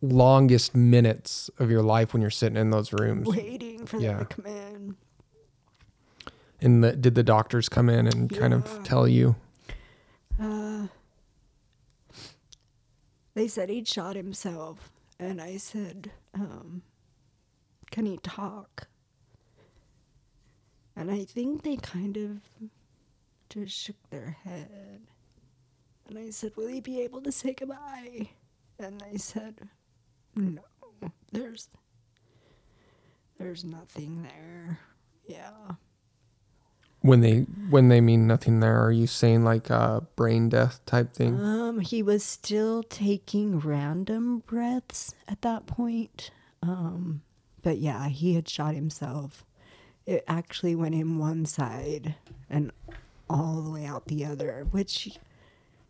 longest minutes of your life when you're sitting in those rooms. Waiting for yeah. them to come in. And the, did the doctors come in and yeah. kind of tell you? Uh, they said he'd shot himself. And I said... Um, can he talk? And I think they kind of just shook their head. And I said, will he be able to say goodbye? And they said, no, there's, there's nothing there. Yeah. When they, when they mean nothing there, are you saying like a brain death type thing? Um, he was still taking random breaths at that point. Um... But yeah, he had shot himself. It actually went in one side and all the way out the other, which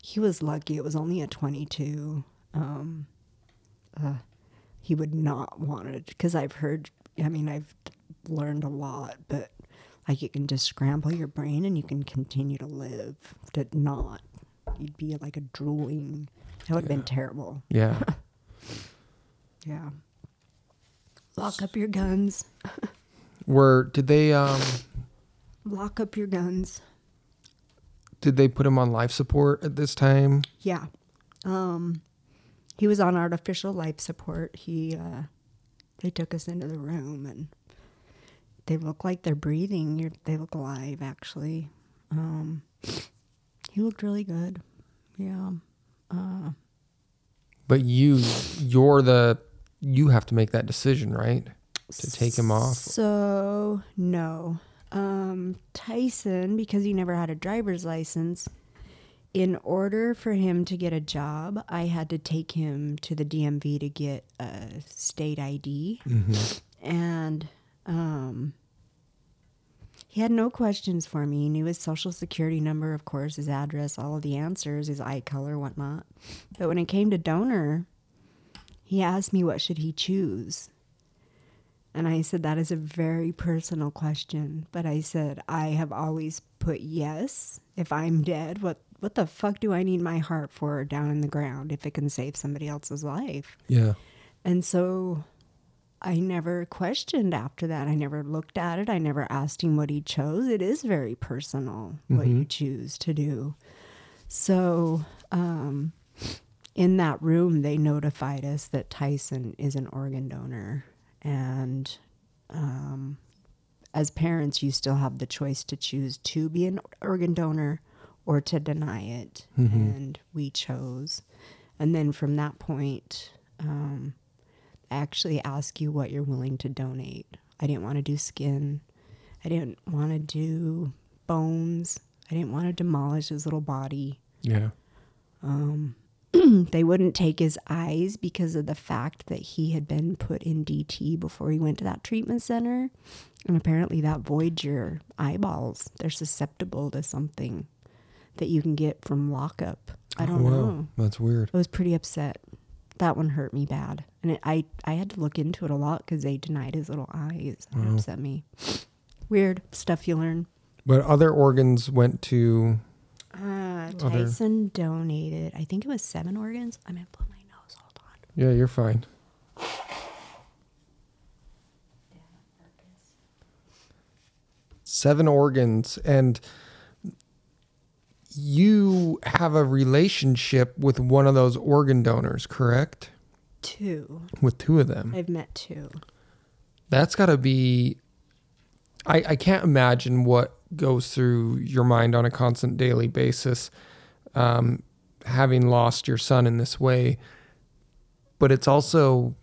he was lucky. It was only a twenty-two. Um, uh, he would not want it because I've heard, I mean, I've learned a lot, but like you can just scramble your brain and you can continue to live. But not, you'd be like a drooling. That would have yeah. been terrible. Yeah. Yeah. Lock up your guns. Were, did they... Um, Lock up your guns. Did they put him on life support at this time? Yeah. Um, he was on artificial life support. He, uh, they took us into the room, and they look like they're breathing. You're, they look alive, actually. Um, he looked really good. Yeah. Uh, but you, you're the... You have to make that decision, right? To take him off? So, no. Um, Tyson, because he never had a driver's license, in order for him to get a job, I had to take him to the D M V to get a state I D. Mm-hmm. And um, he had no questions for me. He knew his social security number, of course, his address, all of the answers, his eye color, whatnot. But when it came to donor... He asked me what should he choose. And I said, that is a very personal question. But I said, I have always put yes. If I'm dead, what, what the fuck do I need my heart for down in the ground if it can save somebody else's life? Yeah. And so I never questioned after that. I never looked at it. I never asked him what he chose. It is very personal mm-hmm. what you choose to do. So... um in that room, they notified us that Tyson is an organ donor. And um, as parents, you still have the choice to choose to be an organ donor or to deny it. Mm-hmm. And we chose. And then from that point, um, actually ask you what you're willing to donate. I didn't want to do skin. I didn't want to do bones. I didn't want to demolish his little body. Yeah. Um, they wouldn't take his eyes because of the fact that he had been put in D T before he went to that treatment center. And apparently that voids your eyeballs. They're susceptible to something that you can get from lockup. I don't oh, wow. know. That's weird. I was pretty upset. That one hurt me bad. And it, I, I had to look into it a lot because they denied his little eyes. That oh. upset me. Weird stuff you learn. But other organs went to... Uh, Tyson other... donated, I think it was seven organs. I'm going to blow my nose. Hold on. Yeah, you're fine. Seven organs. And you have a relationship with one of those organ donors, correct? Two. With two of them. I've met two. That's got to be... I, I can't imagine what goes through your mind on a constant daily basis, um, having lost your son in this way. But it's also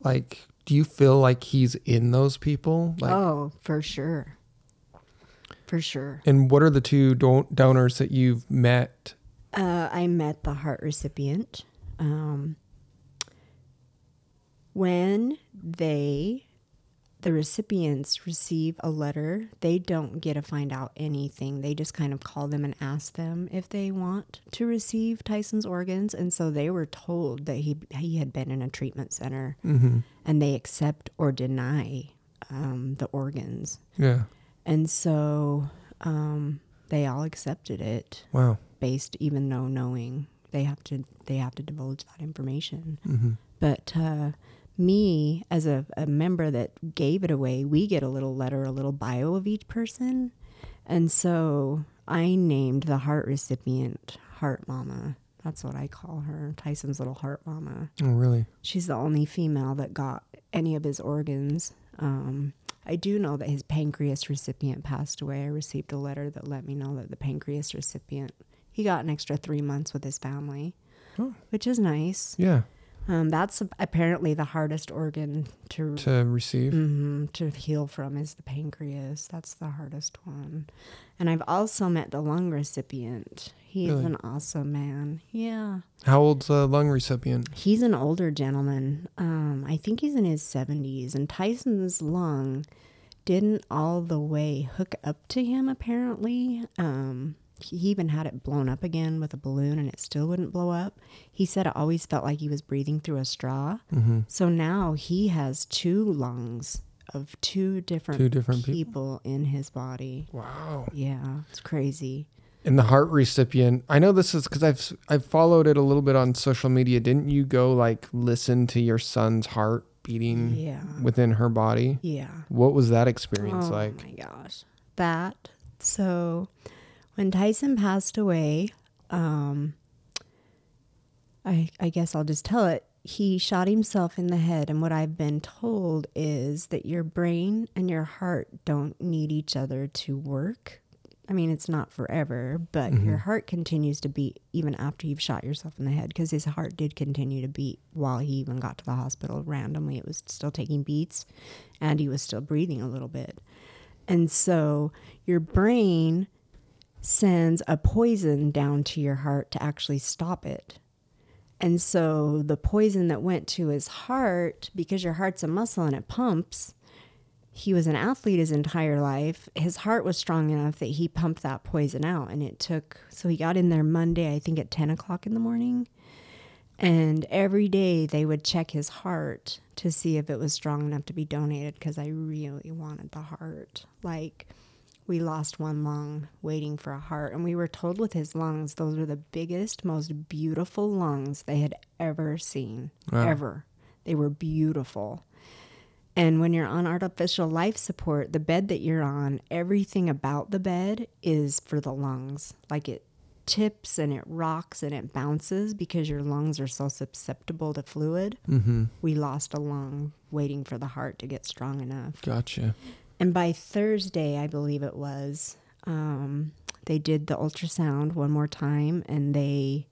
like, do you feel like he's in those people? Like, oh, for sure. For sure. And what are the two don- donors that you've met? Uh, I met the heart recipient. Um, when they... The recipients receive a letter. They don't get to find out anything. They just kind of call them and ask them if they want to receive Tyson's organs. And so they were told that he he had been in a treatment center, mm-hmm. and they accept or deny um, the organs. Yeah. And so um, they all accepted it. Wow. Based, even though knowing they have to they have to divulge that information. Mm-hmm. But. Uh, Me, as a, a member that gave it away, we get a little letter, a little bio of each person. And so I named the heart recipient Heart Mama. That's what I call her, Tyson's little Heart Mama. Oh, really? She's the only female that got any of his organs. Um, I do know that his pancreas recipient passed away. I received a letter that let me know that the pancreas recipient, he got an extra three months with his family, oh. which is nice. Yeah. Um, that's apparently the hardest organ to to receive, mm-hmm, to heal from is the pancreas. That's the hardest one. And I've also met the lung recipient. He's really? An awesome man. Yeah. How old's the lung recipient? He's an older gentleman. Um, I think he's in his seventies. And Tyson's lung didn't all the way hook up to him, apparently. Um He even had it blown up again with a balloon, and it still wouldn't blow up. He said it always felt like he was breathing through a straw. Mm-hmm. So now he has two lungs of two different, two different people, people in his body. Wow. Yeah, it's crazy. And the heart recipient, I know this is because I've I've followed it a little bit on social media. Didn't you go like listen to your son's heart beating yeah. within her body? Yeah. What was that experience oh, like? Oh my gosh, that so. When Tyson passed away, um, I, I guess I'll just tell it, he shot himself in the head. And what I've been told is that your brain and your heart don't need each other to work. I mean, it's not forever, but mm-hmm. your heart continues to beat even after you've shot yourself in the head, because his heart did continue to beat while he even got to the hospital. Randomly, it was still taking beats, and he was still breathing a little bit. And so your brain... sends a poison down to your heart to actually stop it. And so the poison that went to his heart, because your heart's a muscle and it pumps, he was an athlete his entire life. His heart was strong enough that he pumped that poison out. And it took, so he got in there Monday, I think at ten o'clock in the morning. And every day they would check his heart to see if it was strong enough to be donated, because I really wanted the heart. Like... We lost one lung waiting for a heart, and we were told with his lungs, those were the biggest, most beautiful lungs they had ever seen, wow. ever. They were beautiful. And when you're on artificial life support, the bed that you're on, everything about the bed is for the lungs. Like it tips and it rocks and it bounces because your lungs are so susceptible to fluid. Mm-hmm. We lost a lung waiting for the heart to get strong enough. Gotcha. And by Thursday, I believe it was, um, They did the ultrasound one more time, and they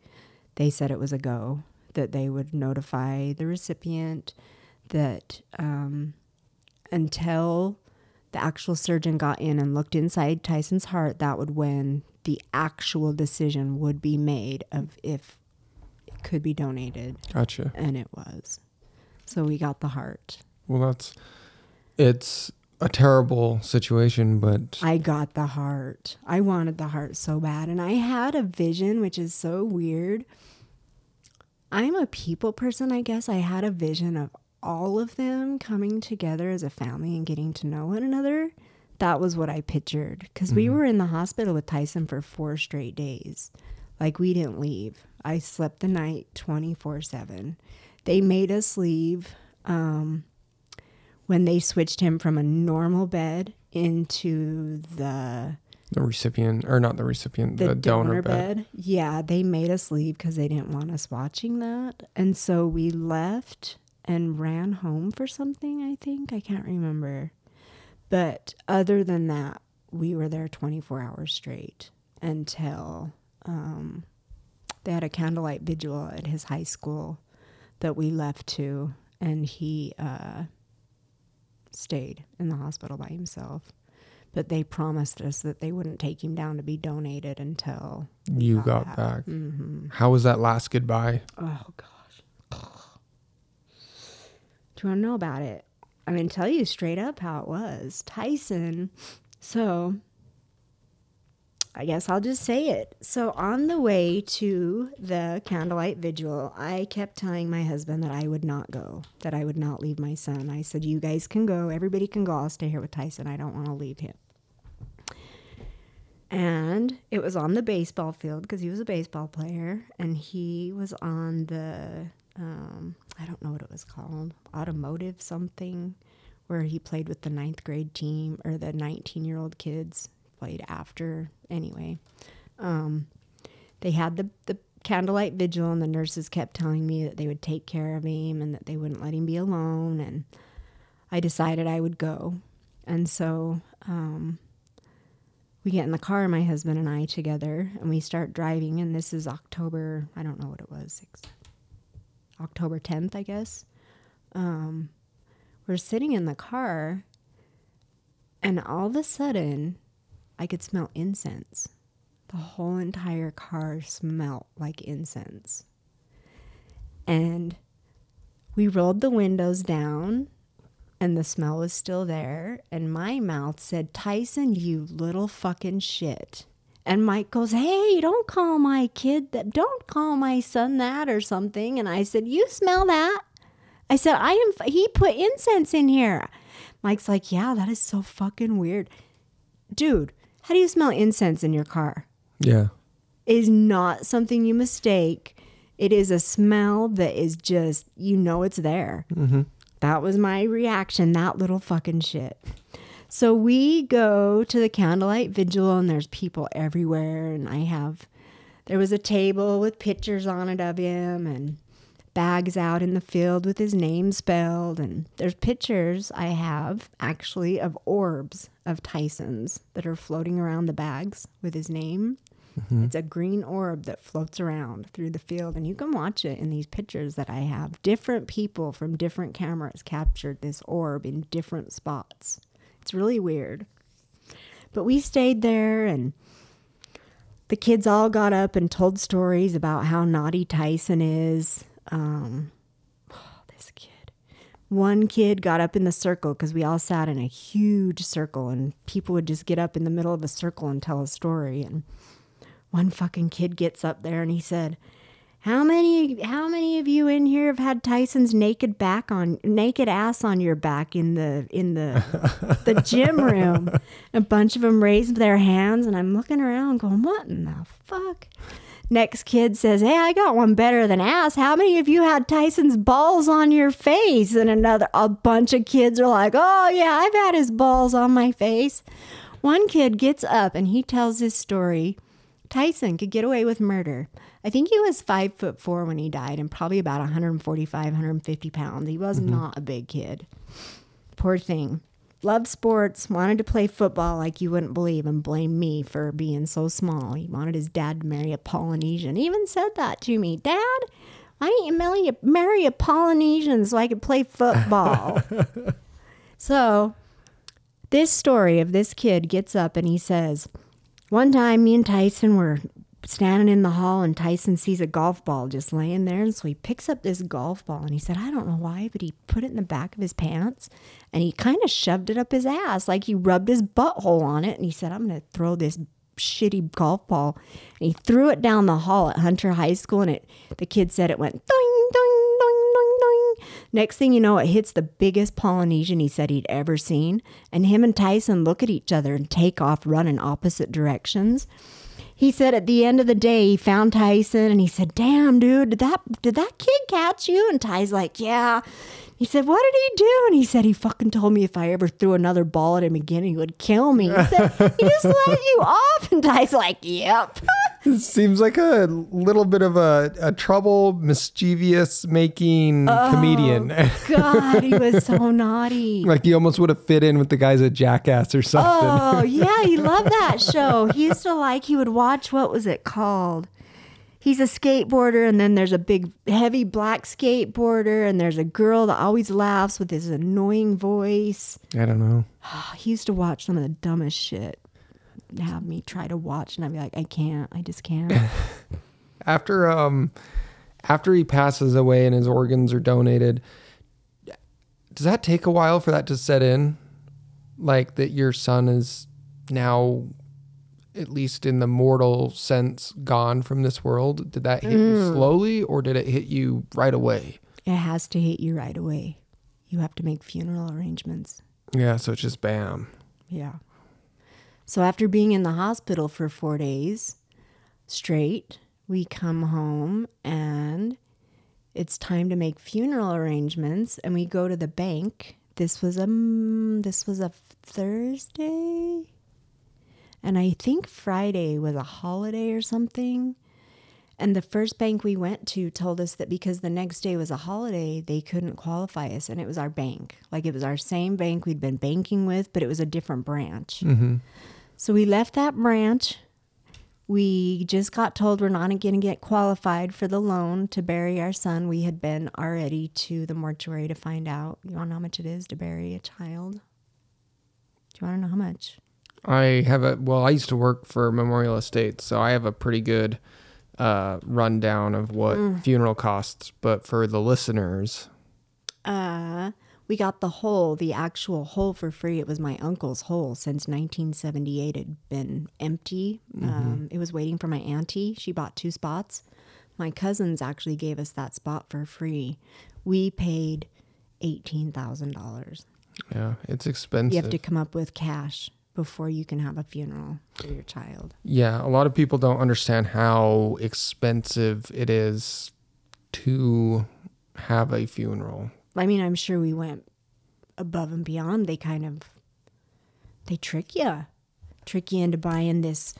they said it was a go, that they would notify the recipient that um, until the actual surgeon got in and looked inside Tyson's heart, that would when the actual decision would be made of if it could be donated. Gotcha. And it was. So we got the heart. Well, that's, it's a terrible situation, but I got the heart. I wanted the heart so bad. And I had a vision, which is so weird. I'm a people person, I guess. I had a vision of all of them coming together as a family and getting to know one another. That was what I pictured, because mm-hmm. we were in the hospital with Tyson for four straight days. Like, we didn't leave. I slept the night twenty-four seven. They made us leave um, when they switched him from a normal bed into the... The recipient, or not the recipient, the, the donor, donor bed. bed. Yeah, they made us leave because they didn't want us watching that. And so we left and ran home for something, I think. I can't remember. But other than that, we were there twenty-four hours straight until um, they had a candlelight vigil at his high school that we left to, and he uh, stayed in the hospital by himself. But they promised us that they wouldn't take him down to be donated until you got, got back. back. Mm-hmm. How was that last goodbye? Oh, gosh. Do you want to know about it? I'm going to tell you straight up how it was. Tyson, so I guess I'll just say it. So on the way to the candlelight vigil, I kept telling my husband that I would not go, that I would not leave my son. I said, you guys can go. Everybody can go. I'll stay here with Tyson. I don't want to leave him. And it was on the baseball field because he was a baseball player, and he was on the... Um, I don't know what it was called, automotive something, where he played with the ninth grade team, or the nineteen-year-old kids played after. Anyway, um, they had the, the candlelight vigil, and the nurses kept telling me that they would take care of him and that they wouldn't let him be alone, and I decided I would go. And so um, we get in the car, my husband and I together, and we start driving, and this is October, I don't know what it was, six. October tenth, I guess. Um, we're sitting in the car, and all of a sudden, I could smell incense. The whole entire car smelled like incense. And we rolled the windows down, and the smell was still there, and my mouth said, Tyson, you little fucking shit. And Mike goes, hey, don't call my kid that, don't call my son that or something. And I said, you smell that? I said, I am, f- he put incense in here. Mike's like, yeah, that is so fucking weird. Dude, how do you smell incense in your car? Yeah. It is not something you mistake. It is a smell that is just, you know, it's there. Mm-hmm. That was my reaction, that little fucking shit. So we go to the candlelight vigil, and there's people everywhere. And I have, there was a table with pictures on it of him, and bags out in the field with his name spelled. And there's pictures I have actually of orbs of Tyson's that are floating around the bags with his name. Mm-hmm. It's a green orb that floats around through the field, and you can watch it in these pictures that I have. Different people from different cameras captured this orb in different spots. It's really weird. But we stayed there, and the kids all got up and told stories about how naughty Tyson is. Um, oh, this kid. One kid got up in the circle because we all sat in a huge circle, and people would just get up in the middle of a circle and tell a story. And one fucking kid gets up there, and he said, How many how many of you in here have had Tyson's naked back on naked ass on your back in the in the the gym room? A bunch of them raised their hands, and I'm looking around going, what in the fuck? Next kid says, hey, I got one better than ass. How many of you had Tyson's balls on your face? And another a bunch of kids are like, oh yeah, I've had his balls on my face. One kid gets up and he tells his story. Tyson could get away with murder. I think he was five foot four when he died, and probably about one forty-five, one fifty pounds. He was mm-hmm. not a big kid. Poor thing. loved sports, wanted to play football like you wouldn't believe, and blamed me for being so small. He wanted his dad to marry a Polynesian. He even said that to me. Dad, why didn't you marry a, marry a Polynesian so I could play football? So this story of this kid gets up and he says, one time me and Tyson were standing in the hall and Tyson sees a golf ball just laying there. And so he picks up this golf ball and he said, I don't know why, but he put it in the back of his pants and he kind of shoved it up his ass. Like he rubbed his butthole on it. And he said, I'm going to throw this shitty golf ball. And he threw it down the hall at Hunter High School. And it, the kid said it went doing, doing, doing, doing, doing. Next thing you know, it hits the biggest Polynesian he said he'd ever seen. And him and Tyson look at each other and take off, run in opposite directions. He said at the end of the day, he found Tyson and he said, damn, dude, did that, did that kid catch you? And Ty's like, yeah. He said, what did he do? And he said, he fucking told me if I ever threw another ball at him again, he would kill me. He said, he just let you off. And Ty's like, yep. It seems like a little bit of a, a trouble, mischievous making oh, comedian. God, he was so naughty. Like he almost would have fit in with the guys at Jackass or something. Oh, yeah, he loved that show. He used to like, he would watch, what was it called? He's a skateboarder, and then there's a big, heavy black skateboarder, and there's a girl that always laughs with his annoying voice. I don't know. He used to watch some of the dumbest shit. Have me try to watch and I'd be like, I can't, I just can't. After um after he passes away and his organs are donated, does that take a while for that to set in? Like that your son is now, at least in the mortal sense, gone from this world? Did that hit mm. you slowly or did it hit you right away? It has to hit you right away. You have to make funeral arrangements. Yeah, so it's just bam. Yeah. So after being in the hospital for four days straight, we come home and it's time to make funeral arrangements. And we go to the bank. This was a this was a Thursday, and I think Friday was a holiday or something. And the first bank we went to told us that because the next day was a holiday, they couldn't qualify us. And it was our bank, like it was our same bank we'd been banking with, but it was a different branch. Mm-hmm. So we left that branch. We just got told we're not going to get qualified for the loan to bury our son. We had been already to the mortuary to find out. You want to know how much it is to bury a child? Do you want to know how much? I have a, well, I used to work for Memorial Estates, so I have a pretty good uh, rundown of what mm. funeral costs, but for the listeners. Uh... We got the hole, the actual hole, for free. It was my uncle's hole since nineteen seventy-eight. It had been empty. Mm-hmm. Um, it was waiting for my auntie. She bought two spots. My cousins actually gave us that spot for free. We paid eighteen thousand dollars. Yeah, it's expensive. You have to come up with cash before you can have a funeral for your child. Yeah, a lot of people don't understand how expensive it is to have a funeral. I mean, I'm sure we went above and beyond. They kind of, they trick you, trick you into buying this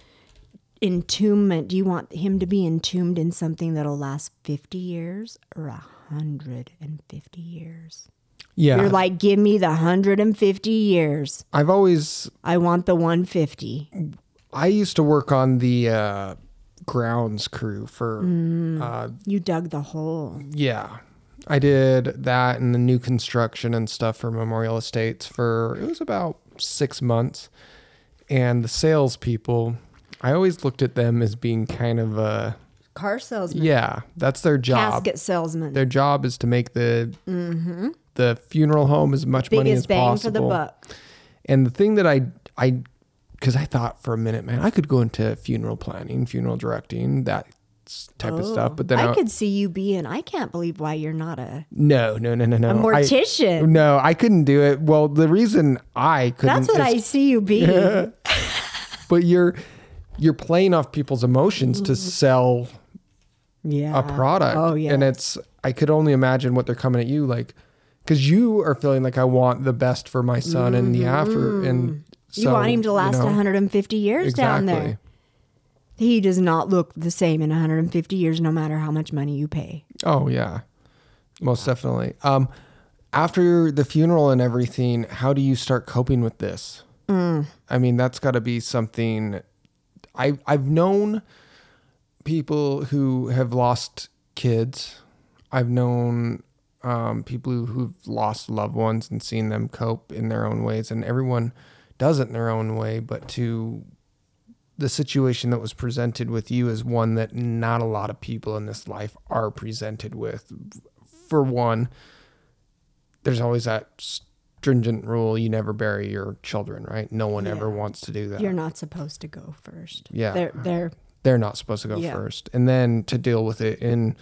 entombment. Do you want him to be entombed in something that'll last fifty years or one hundred fifty years? Yeah. You're like, give me the one hundred fifty years. I've always... I want the one hundred fifty. I used to work on the... Uh, grounds crew for... Mm, uh, you dug the hole. Yeah. I did that and the new construction and stuff for Memorial Estates for, it was about six months. And the salespeople, I always looked at them as being kind of a... Car salesman. Yeah, that's their job. Casket salesman. Their job is to make the mm-hmm. the funeral home as much Biggest money as bang possible. For the buck. And the thing that I... I because I thought for a minute, man, I could go into funeral planning, funeral directing, that type oh, of stuff, but then I, I could see you being. I can't believe why you're not a no, no, no, no, no, a mortician. I, no, I couldn't do it. Well, the reason I couldn't—that's what is, I see you being. Yeah. But you're you're playing off people's emotions to sell, yeah, a product. Oh yeah, and it's I could only imagine what they're coming at you like, because you are feeling like I want the best for my son mm-hmm. in the after, and so, you want him to last you know, one hundred fifty years exactly. down there. He does not look the same in one hundred fifty years, no matter how much money you pay. Oh, yeah. Most definitely. Um, after the funeral and everything, how do you start coping with this? Mm. I mean, that's got to be something. I, I've known people who have lost kids. I've known um, people who, who've lost loved ones and seen them cope in their own ways. And everyone does it in their own way. But to the situation that was presented with you is one that not a lot of people in this life are presented with. For one, there's always that stringent rule, you never bury your children, right? No one yeah. ever wants to do that. You're not supposed to go first. Yeah. They're they're, they're not supposed to go yeah. first. And then to deal with it in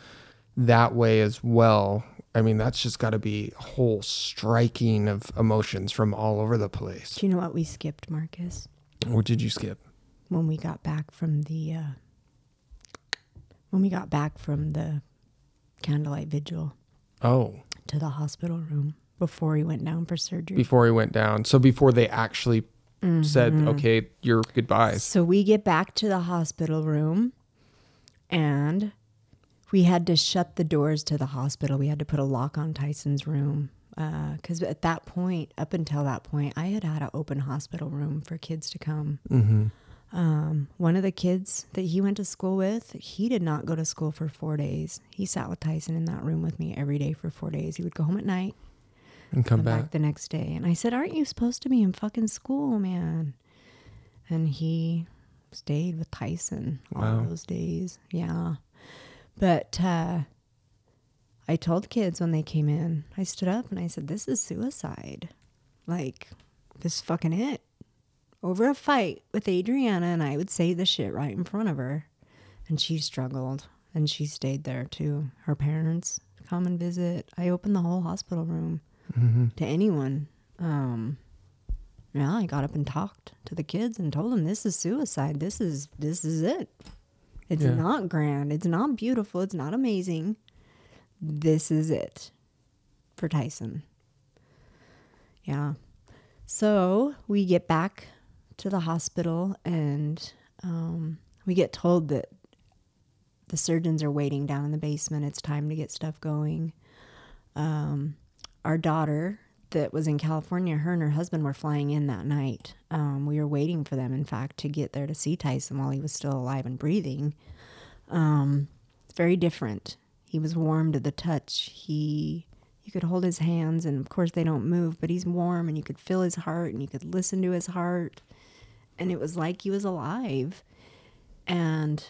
that way as well, I mean, that's just got to be a whole striking of emotions from all over the place. Do you know what we skipped, Marcus? What did you skip? When we got back from the, uh, when we got back from the candlelight vigil. Oh. To the hospital room before he went down for surgery. Before he went down. So before they actually mm-hmm. said, okay, your goodbyes. So we get back to the hospital room and we had to shut the doors to the hospital. We had to put a lock on Tyson's room. Because uh, at that point, up until that point, I had had an open hospital room for kids to come. Mm-hmm. Um, one of the kids that he went to school with, he did not go to school for four days. He sat with Tyson in that room with me every day for four days. He would go home at night and come, come back. back the next day. And I said, aren't you supposed to be in fucking school, man? And he stayed with Tyson wow. all those days. Yeah. But, uh, I told kids when they came in, I stood up and I said, this is suicide. Like, this is fucking it. Over a fight with Adriana, and I would say the shit right in front of her. And she struggled, and she stayed there, too. Her parents come and visit. I opened the whole hospital room mm-hmm. to anyone. Um, yeah, I got up and talked to the kids and told them, this is suicide. This is this is it. It's yeah. not grand. It's not beautiful. It's not amazing. This is it for Tyson. Yeah. So we get back to the hospital, and um, we get told that the surgeons are waiting down in the basement. It's time to get stuff going. Um, our daughter that was in California, her and her husband were flying in that night. Um, we were waiting for them, in fact, to get there to see Tyson while he was still alive and breathing. Um, it's very different. He was warm to the touch. He... You could hold his hands, and of course they don't move, but he's warm, and you could feel his heart, and you could listen to his heart, and it was like he was alive. And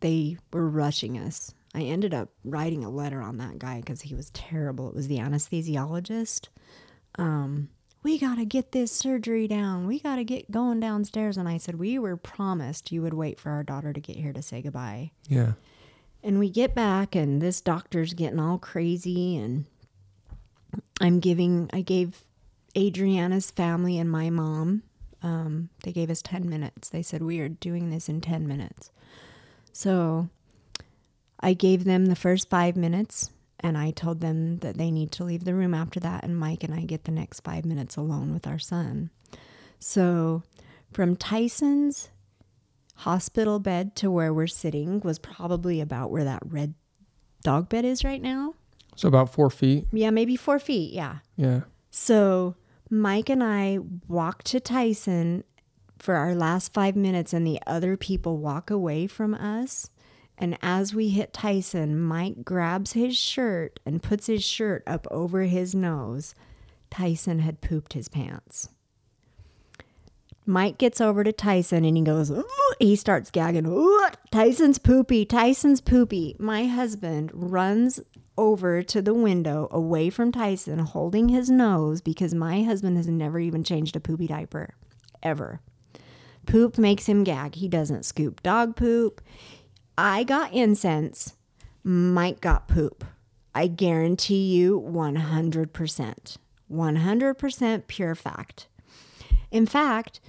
they were rushing us. I ended up writing a letter on that guy because he was terrible. It was the anesthesiologist. Um, we got to get this surgery down. We got to get going downstairs. And I said, we were promised you would wait for our daughter to get here to say goodbye. Yeah. And we get back, and this doctor's getting all crazy, and I'm giving, I gave Adriana's family and my mom, um, they gave us ten minutes. They said, we are doing this in ten minutes. So I gave them the first five minutes and I told them that they need to leave the room after that. And Mike and I get the next five minutes alone with our son. So from Tyson's hospital bed to where we're sitting was probably about where that red dog bed is right now. So about four feet. Yeah, maybe four feet. Yeah. Yeah. So Mike and I walk to Tyson for our last five minutes and the other people walk away from us. And as we hit Tyson, Mike grabs his shirt and puts his shirt up over his nose. Tyson had pooped his pants. Mike gets over to Tyson and he goes, ooh, he starts gagging, ooh, Tyson's poopy, Tyson's poopy. My husband runs over to the window away from Tyson holding his nose because my husband has never even changed a poopy diaper, ever. Poop makes him gag. He doesn't scoop dog poop. I got incense. Mike got poop. I guarantee you one hundred percent. one hundred percent pure fact. In fact,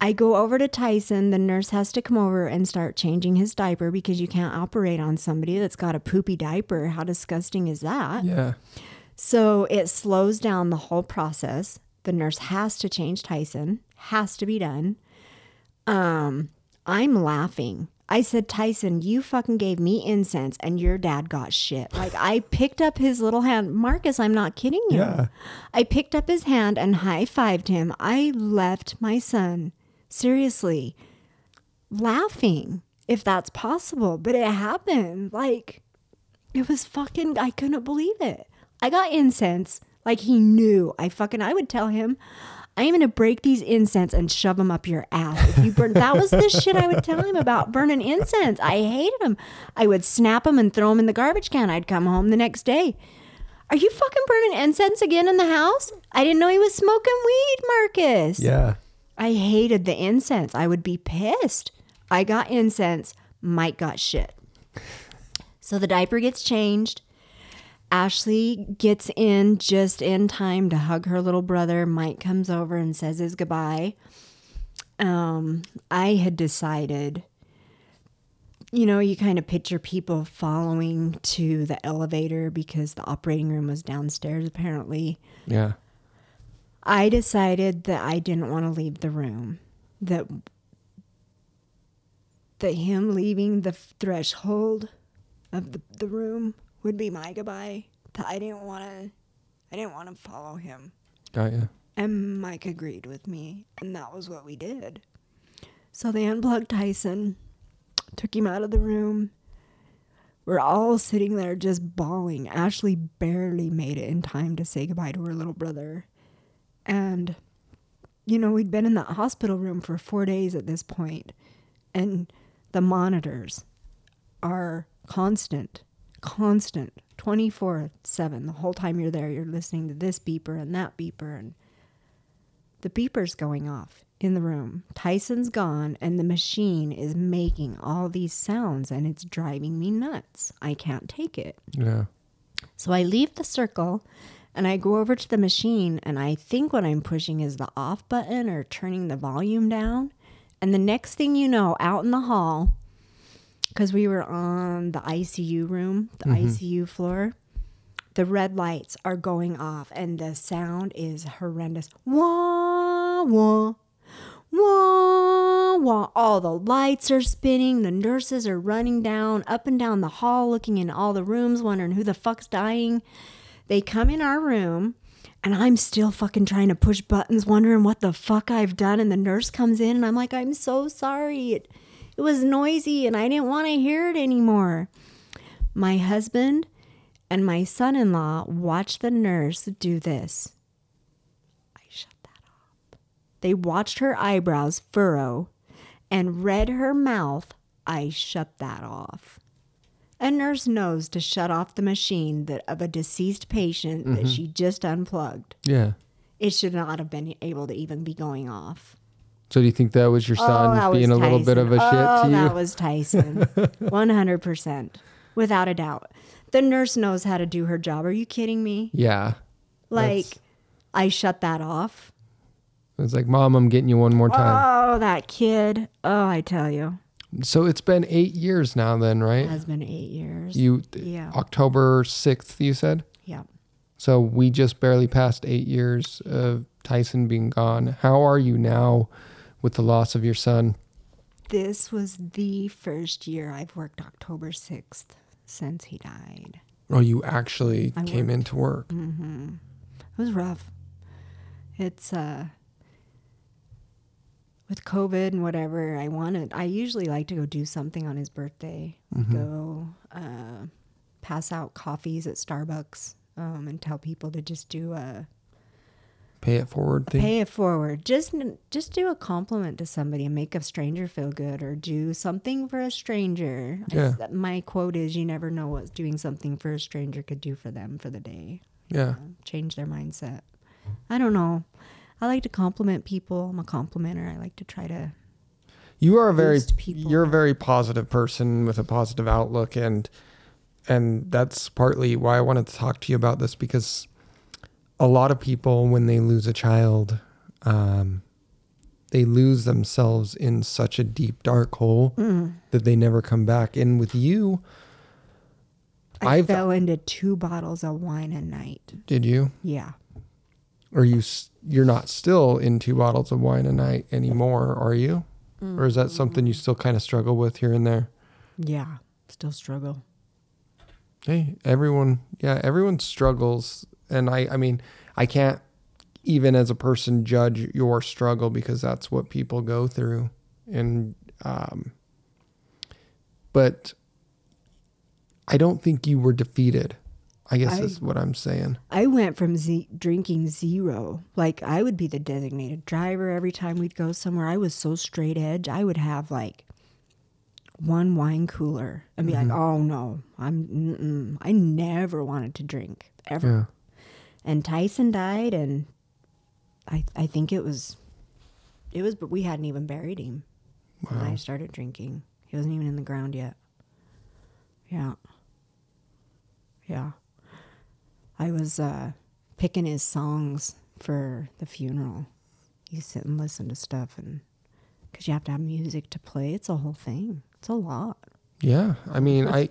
I go over to Tyson, the nurse has to come over and start changing his diaper because you can't operate on somebody that's got a poopy diaper. How disgusting is that? Yeah. So it slows down the whole process. The nurse has to change Tyson, has to be done. Um, I'm laughing. I said, Tyson, you fucking gave me incense and your dad got shit. Like, I picked up his little hand. Marcus, I'm not kidding you. Yeah. I picked up his hand and high-fived him. I left my son, seriously, laughing, if that's possible. But it happened. Like, it was fucking, I couldn't believe it. I got incense. Like, he knew. I fucking, I would tell him, I am going to break these incense and shove them up your ass. If you burn, that was the shit I would tell him about burning incense. I hated him. I would snap them and throw them in the garbage can. I'd come home the next day. Are you fucking burning incense again in the house? I didn't know he was smoking weed, Marcus. Yeah. I hated the incense. I would be pissed. I got incense. Mike got shit. So the diaper gets changed. Ashley gets in just in time to hug her little brother. Mike comes over and says his goodbye. Um, I had decided, you know, you kind of picture people following to the elevator because the operating room was downstairs apparently. Yeah. I decided that I didn't want to leave the room. That, that him leaving the threshold of the, the room would be my goodbye. I didn't want to. I didn't want to follow him. Got ya. And Mike agreed with me, and that was what we did. So they unplugged Tyson, took him out of the room. We're all sitting there just bawling. Ashley barely made it in time to say goodbye to her little brother, and you know we'd been in that hospital room for four days at this point, and the monitors are constant. Constant, twenty-four seven. The whole time you're there, you're listening to this beeper and that beeper. And the beeper's going off in the room. Tyson's gone, and the machine is making all these sounds, and it's driving me nuts. I can't take it. Yeah. So I leave the circle, and I go over to the machine, and I think what I'm pushing is the off button or turning the volume down. And the next thing you know, out in the hall... Because we were on the I C U room, the mm-hmm. I C U floor. The red lights are going off and the sound is horrendous. Wah, wah, wah, wah. All the lights are spinning. The nurses are running down, up and down the hall, looking in all the rooms, wondering who the fuck's dying. They come in our room and I'm still fucking trying to push buttons, wondering what the fuck I've done. And the nurse comes in and I'm like, I'm so sorry. It, It was noisy and I didn't want to hear it anymore. My husband and my son-in-law watched the nurse do this. I shut that off. They watched her eyebrows furrow and read her mouth. I shut that off. A nurse knows to shut off the machine that of a deceased patient mm-hmm. that she just unplugged. Yeah. It should not have been able to even be going off. So do you think that was your son oh, being a little bit of a oh, shit to you? That was Tyson. one hundred percent. Without a doubt. The nurse knows how to do her job. Are you kidding me? Yeah. Like, I shut that off. It's like, Mom, I'm getting you one more time. Oh, that kid. Oh, I tell you. So it's been eight years now then, right? It has been eight years. You, yeah. October sixth, you said? Yeah. So we just barely passed eight years of Tyson being gone. How are you now with the loss of your son? This was the first year I've worked October sixth since he died. Oh, you actually I came worked. into work. Mm-hmm. It was rough. It's, uh, with COVID and whatever I wanted, I usually like to go do something on his birthday. Mm-hmm. Go, uh, pass out coffees at Starbucks, um, and tell people to just do a, Pay it forward thing. Pay it forward. Just just do a compliment to somebody and make a stranger feel good or do something for a stranger. Yeah. I, my quote is, you never know what doing something for a stranger could do for them for the day. Yeah. You know, change their mindset. I don't know. I like to compliment people. I'm a complimenter. I like to try to You are a very people. You're a very positive person with a positive outlook and and that's partly why I wanted to talk to you about this because a lot of people, when they lose a child, um, they lose themselves in such a deep, dark hole mm. that they never come back. And with you, I I've, fell into two bottles of wine a night. Did you? Yeah. Are you? You're not still in two bottles of wine a night anymore, are you? Mm-hmm. Or is that something you still kind of struggle with here and there? Yeah, still struggle. Hey, everyone, yeah, everyone struggles. And I, I mean, I can't even as a person judge your struggle because that's what people go through. And, um, but I don't think you were defeated. I guess I, that's what I'm saying. I went from z- drinking zero. Like, I would be the designated driver every time we'd go somewhere. I was so straight edge. I would have, like, one wine cooler and be mm-hmm. like, oh, no. I'm. Mm-mm. I never wanted to drink, ever. Yeah. And Tyson died, and I I think it was, it was, but we hadn't even buried him wow. when I started drinking. He wasn't even in the ground yet. Yeah. Yeah. I was uh, picking his songs for the funeral. You sit and listen to stuff, and because you have to have music to play, it's a whole thing. It's a lot. Yeah, I mean, I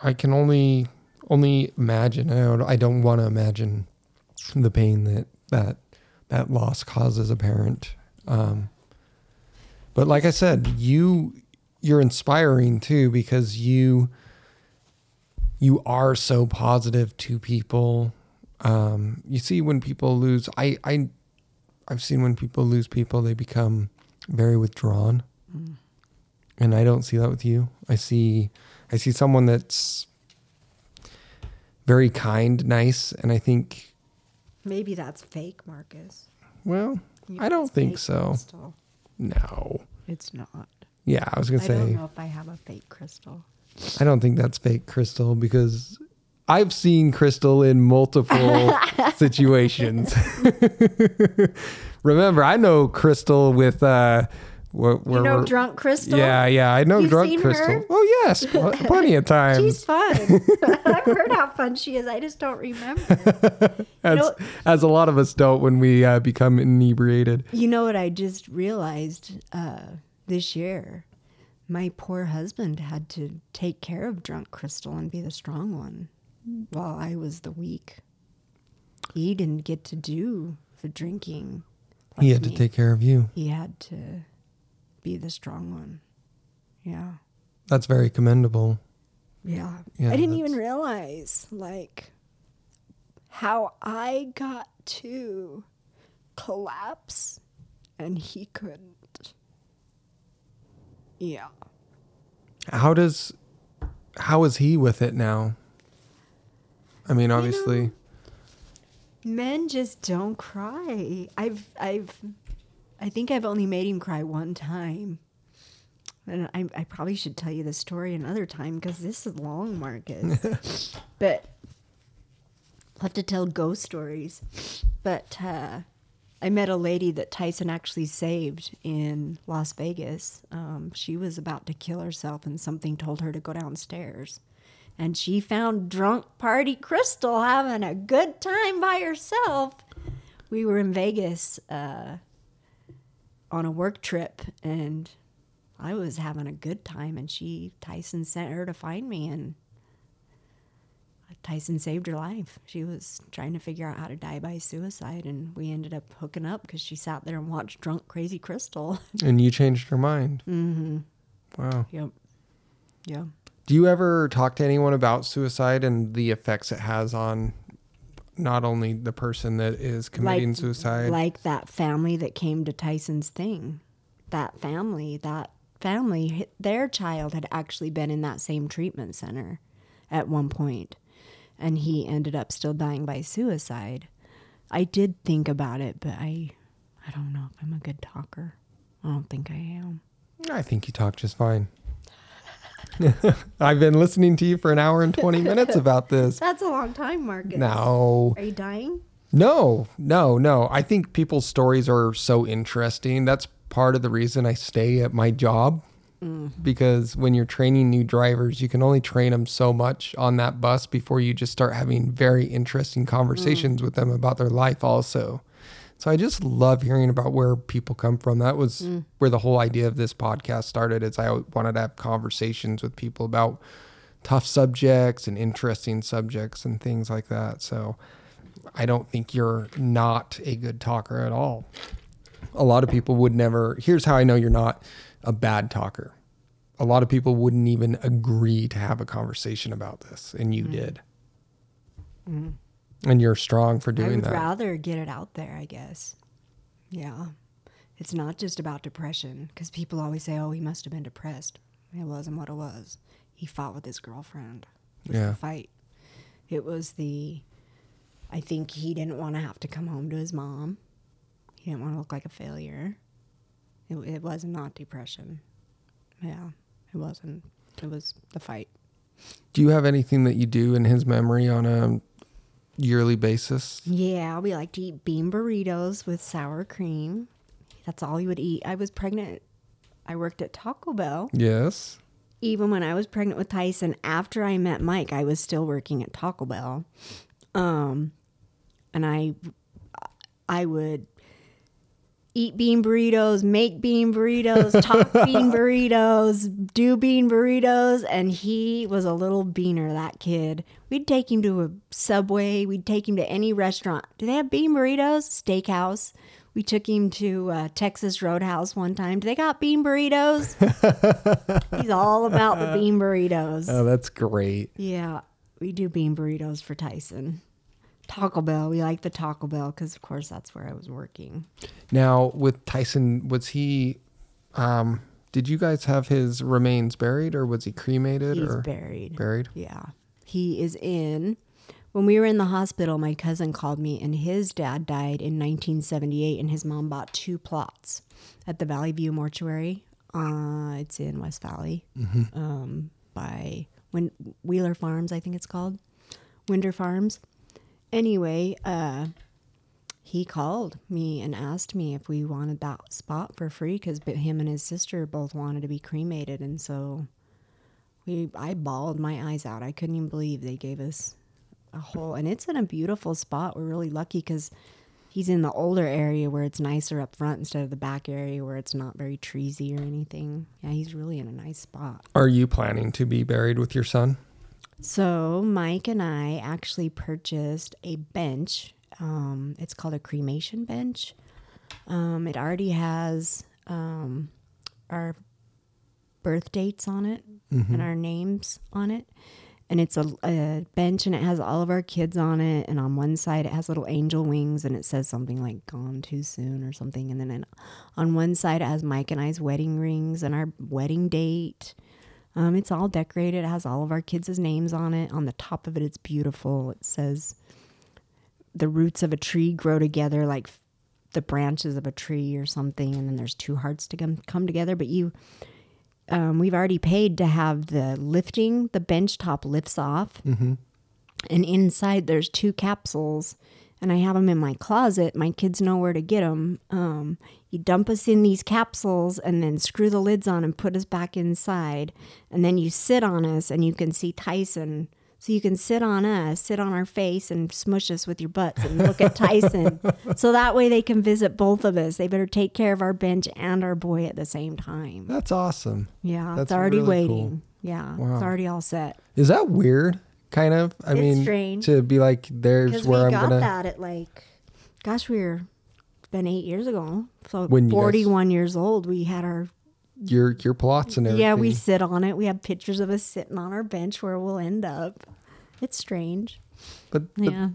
I can only only imagine. I don't, I don't want to imagine the pain that that that loss causes a parent. Um, but like I said, you you're inspiring too because you. You are so positive to people. Um, you see when people lose, I, I, I've seen when people lose people, they become very withdrawn. Mm. And I don't see that with you. I see, I see someone that's very kind, nice. And I think. Maybe that's fake, Marcus. Well, you I don't think so. Crystal. No. It's not. Yeah, I was going to say. I don't know if I have a fake crystal. I don't think that's fake, Crystal, because I've seen Crystal in multiple situations. Remember, I know Crystal with... Uh, where, where, you know Drunk Crystal? Yeah, yeah, I know You've Drunk seen Crystal. Her? Well, yes, pl- plenty of times. She's fun. I've heard how fun she is. I just don't remember. as, know, as a lot of us don't when we uh, become inebriated. You know what I just realized uh, this year? My poor husband had to take care of Drunk Crystal and be the strong one while I was the weak. He didn't get to do the drinking. Like he had me. to take care of you. He had to be the strong one. Yeah. That's very commendable. Yeah. yeah I didn't that's... even realize, like, how I got to collapse and he couldn't. Yeah. How does, how is he with it now? I mean, obviously. You know, men just don't cry. I've, I've, I think I've only made him cry one time. And I, I probably should tell you the story another time because this is long, Marcus. But I'll have to tell ghost stories. But, uh, I met a lady that Tyson actually saved in Las Vegas. Um, she was about to kill herself, and something told her to go downstairs. And she found drunk party Crystal having a good time by herself. We were in Vegas uh, on a work trip, and I was having a good time. And she, Tyson sent her to find me, and Tyson saved her life. She was trying to figure out how to die by suicide, and we ended up hooking up because she sat there and watched Drunk Crazy Crystal. And you changed her mind. Mm-hmm. Wow. Yep. Yeah. Do you ever talk to anyone about suicide and the effects it has on not only the person that is committing like, suicide? Like that family that came to Tyson's thing. That family, that family, their child had actually been in that same treatment center at one point. And he ended up still dying by suicide. I did think about it, but I I don't know if I'm a good talker. I don't think I am. I think you talk just fine. I've been listening to you for an hour and twenty minutes about this. That's a long time, Marcus. No. Are you dying? No, no, no. I think people's stories are so interesting. That's part of the reason I stay at my job. Mm-hmm. Because when you're training new drivers, you can only train them so much on that bus before you just start having very interesting conversations mm-hmm. with them about their life also. So I just love hearing about where people come from. That was mm. where the whole idea of this podcast started, is I wanted to have conversations with people about tough subjects and interesting subjects and things like that. So I don't think you're not a good talker at all. a lot of people would never, here's how I know you're not a bad talker. A lot of people wouldn't even agree to have a conversation about this, and you mm. did. Mm. And you're strong for doing that. I would that. rather get it out there, I guess. Yeah. It's not just about depression, because people always say, oh, he must have been depressed. It wasn't what it was. He fought with his girlfriend. It was yeah. the fight. It was the, I think he didn't want to have to come home to his mom. He didn't want to look like a failure. It, it was not depression. Yeah, it wasn't. It was the fight. Do you have anything that you do in his memory on a yearly basis? Yeah, we like to eat bean burritos with sour cream. That's all he would eat. I was pregnant. I worked at Taco Bell. Yes. Even when I was pregnant with Tyson, after I met Mike, I was still working at Taco Bell. Um, and I, I would eat bean burritos, make bean burritos, talk bean burritos, do bean burritos. And he was a little beaner, that kid. We'd take him to a Subway. We'd take him to any restaurant. Do they have bean burritos? Steakhouse. We took him to uh, Texas Roadhouse one time. Do they got bean burritos? He's all about the bean burritos. Oh, that's great. Yeah, we do bean burritos for Tyson. Taco Bell. We like the Taco Bell because, of course, that's where I was working. Now, with Tyson, was he... Um, did you guys have his remains buried, or was he cremated? He's or buried. Buried? Yeah. He is in... When we were in the hospital, my cousin called me, and his dad died in nineteen seventy-eight, and his mom bought two plots at the Valley View Mortuary. Uh, it's in West Valley, mm-hmm. um, by Win- Wheeler Farms, I think it's called, Winder Farms. Anyway, uh, he called me and asked me if we wanted that spot for free, because him and his sister both wanted to be cremated, and so we I bawled my eyes out. I couldn't even believe they gave us... a hole, and it's in a beautiful spot. We're really lucky because he's in the older area where it's nicer up front instead of the back area where it's not very treesy or anything. Yeah, he's really in a nice spot. Are you planning to be buried with your son? So Mike and I actually purchased a bench. Um, it's called a cremation bench. Um, it already has um, our birth dates on it mm-hmm. and our names on it. And it's a, a bench, and it has all of our kids on it. And on one side, it has little angel wings, and it says something like "Gone Too Soon" or something. And then on one side, it has Mike and I's wedding rings and our wedding date. Um, it's all decorated. It has all of our kids' names on it. On the top of it, it's beautiful. It says, "The roots of a tree grow together like the branches of a tree" or something. And then there's two hearts to come, come together. But you... Um, we've already paid to have the lifting, the bench top lifts off. Mm-hmm. And inside there's two capsules, and I have them in my closet. My kids know where to get them. Um, you dump us in these capsules and then screw the lids on and put us back inside. And then you sit on us, and you can see Tyson. So you can sit on us, sit on our face, and smush us with your butts and look at Tyson. So that way they can visit both of us. They better take care of our bench and our boy at the same time. That's awesome. Yeah, That's it's already really waiting. Cool. Yeah, wow. It's already all set. Is that weird? Kind of. I it's mean, strange. To be like, there's where I'm gonna. We got that at like, gosh, we were it's been eight years ago. So when forty-one guys... years old, we had our. Your your plots and everything. Yeah, we sit on it. We have pictures of us sitting on our bench where we'll end up. It's strange. But yeah. The,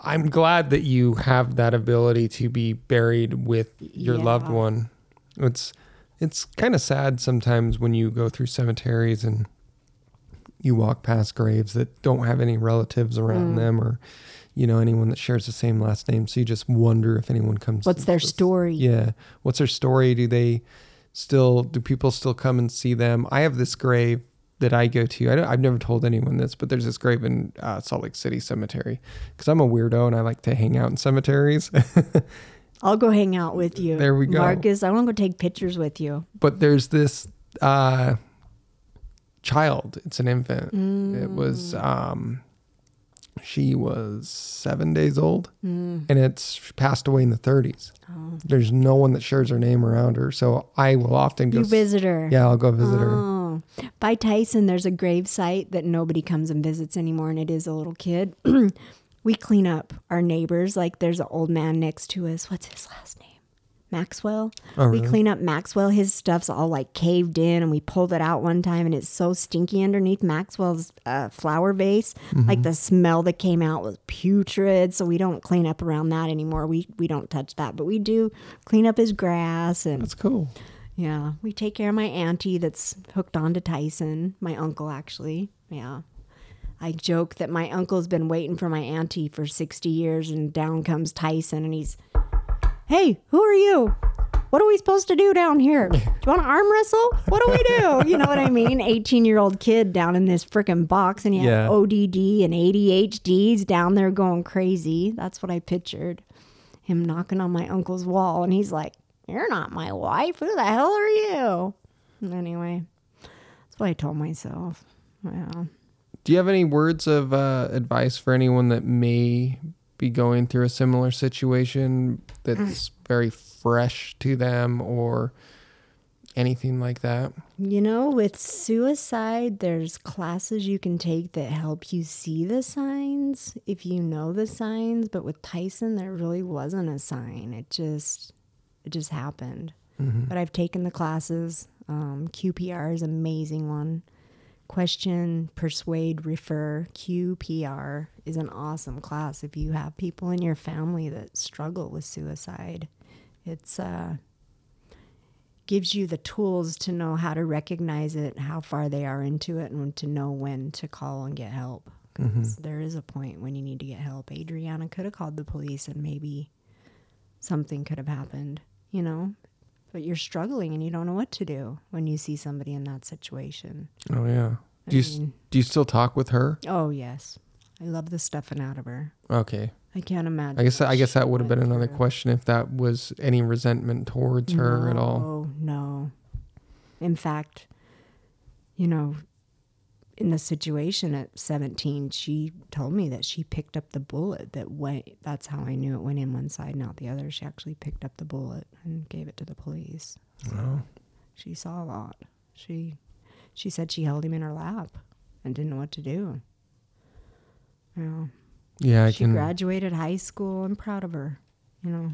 I'm glad that you have that ability to be buried with your yeah. loved one. It's it's kind of sad sometimes when you go through cemeteries and you walk past graves that don't have any relatives around mm. them, or you know, anyone that shares the same last name. So you just wonder if anyone comes. What's their this. story? Yeah. What's their story? Do they... Still, do people still come and see them? I have this grave that I go to. I don't, I've never told anyone this, but there's this grave in uh, Salt Lake City Cemetery because I'm a weirdo and I like to hang out in cemeteries. I'll go hang out with you. There we go. Marcus, I want to go take pictures with you. But there's this uh, child. It's an infant. Mm. It was, um, she was seven days old mm. and it's she passed away in the thirties. Oh. There's no one that shares her name around her, so I will often go. You visit her. Yeah, I'll go visit oh. her. By Tyson, there's a grave site that nobody comes and visits anymore, and it is a little kid. We clean up our neighbors. Like, there's an old man next to us. What's his last name? Maxwell. Oh, really? We clean up Maxwell. His stuff's all like caved in, and we pulled it out one time, and it's so stinky underneath Maxwell's uh, flower vase. Mm-hmm. Like the smell that came out was putrid. So we don't clean up around that anymore. We we don't touch that, but we do clean up his grass. And that's cool. Yeah, we take care of my auntie that's hooked on to Tyson. My uncle, actually. Yeah. I joke that my uncle's been waiting for my auntie for sixty years, and down comes Tyson, and he's, hey, who are you? What are we supposed to do down here? Do you want to arm wrestle? What do we do? You know what I mean? eighteen-year-old kid down in this freaking box, and he yeah. had O D D and A D H D's down there going crazy. That's what I pictured, him knocking on my uncle's wall, and he's like, you're not my wife. Who the hell are you? Anyway, that's what I told myself. Wow. Do you have any words of uh, advice for anyone that may be going through a similar situation that's very fresh to them or anything like that? You know, with suicide, there's classes you can take that help you see the signs if you know the signs. But with Tyson, there really wasn't a sign. It just... It just happened. Mm-hmm. But I've taken the classes. Um, Q P R is an amazing one. Question, persuade, refer. Q P R is an awesome class. If you have people in your family that struggle with suicide, it's uh, gives you the tools to know how to recognize it, how far they are into it, and to know when to call and get help. 'Cause mm-hmm. there is a point when you need to get help. Adriana could have called the police and maybe something could have happened. You know, but you're struggling and you don't know what to do when you see somebody in that situation. Oh, yeah. I do you mean, do you still talk with her? Oh, yes. I love the stuffing out of her. Okay. I can't imagine. I guess I guess that would have been another through. question if that was any resentment towards no, her at all. Oh, no. In fact, you know, in the situation at seventeen, she told me that she picked up the bullet that went, that's how I knew it went in one side, not the other. She actually picked up the bullet and gave it to the police. So wow. She saw a lot. She, she said she held him in her lap and didn't know what to do. You know, yeah. I she can... graduated high school. I'm proud of her, you know.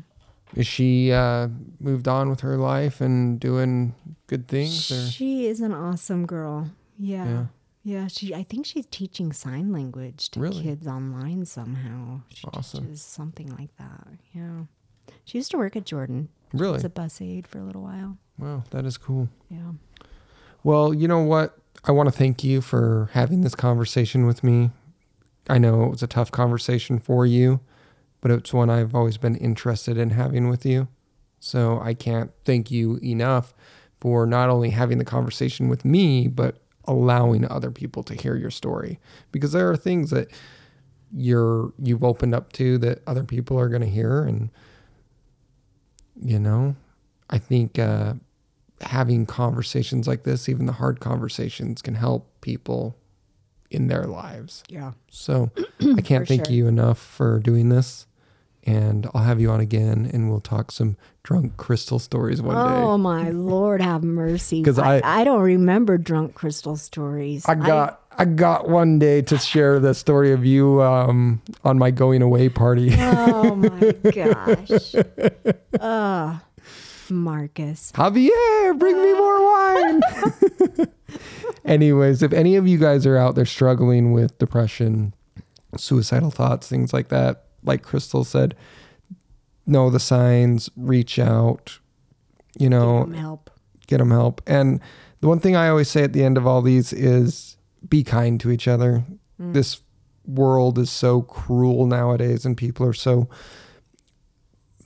Is she uh, moved on with her life and doing good things? Or? She is an awesome girl. Yeah. Yeah. Yeah, she. I think she's teaching sign language to really? kids online somehow. She awesome. teaches something like that. Yeah, she used to work at Jordan. Really, as a bus aide for a little while. Wow, that is cool. Yeah. Well, you know what? I want to thank you for having this conversation with me. I know it was a tough conversation for you, but it's one I've always been interested in having with you. So I can't thank you enough for not only having the conversation with me, but allowing other people to hear your story, because there are things that you're you've opened up to that other people are going to hear. And you know, I think uh having conversations like this, even the hard conversations, can help people in their lives. Yeah. So I can't thank sure. you enough for doing this. And I'll have you on again, and we'll talk some drunk Crystal stories one oh, day. Oh, my Lord, have mercy. Because I, I don't remember drunk Crystal stories. I got I, I got one day to share the story of you um, on my going away party. Oh, my gosh. uh, Marcus. Javier, bring me more wine. Anyways, if any of you guys are out there struggling with depression, suicidal thoughts, things like that, like Crystal said, know the signs, reach out, you know, get them help. Get them help. And the one thing I always say at the end of all these is be kind to each other. Mm. This world is so cruel nowadays, and people are so,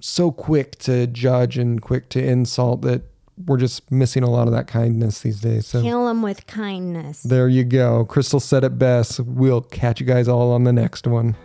so quick to judge and quick to insult that we're just missing a lot of that kindness these days. So kill them with kindness. There you go. Crystal said it best. We'll catch you guys all on the next one.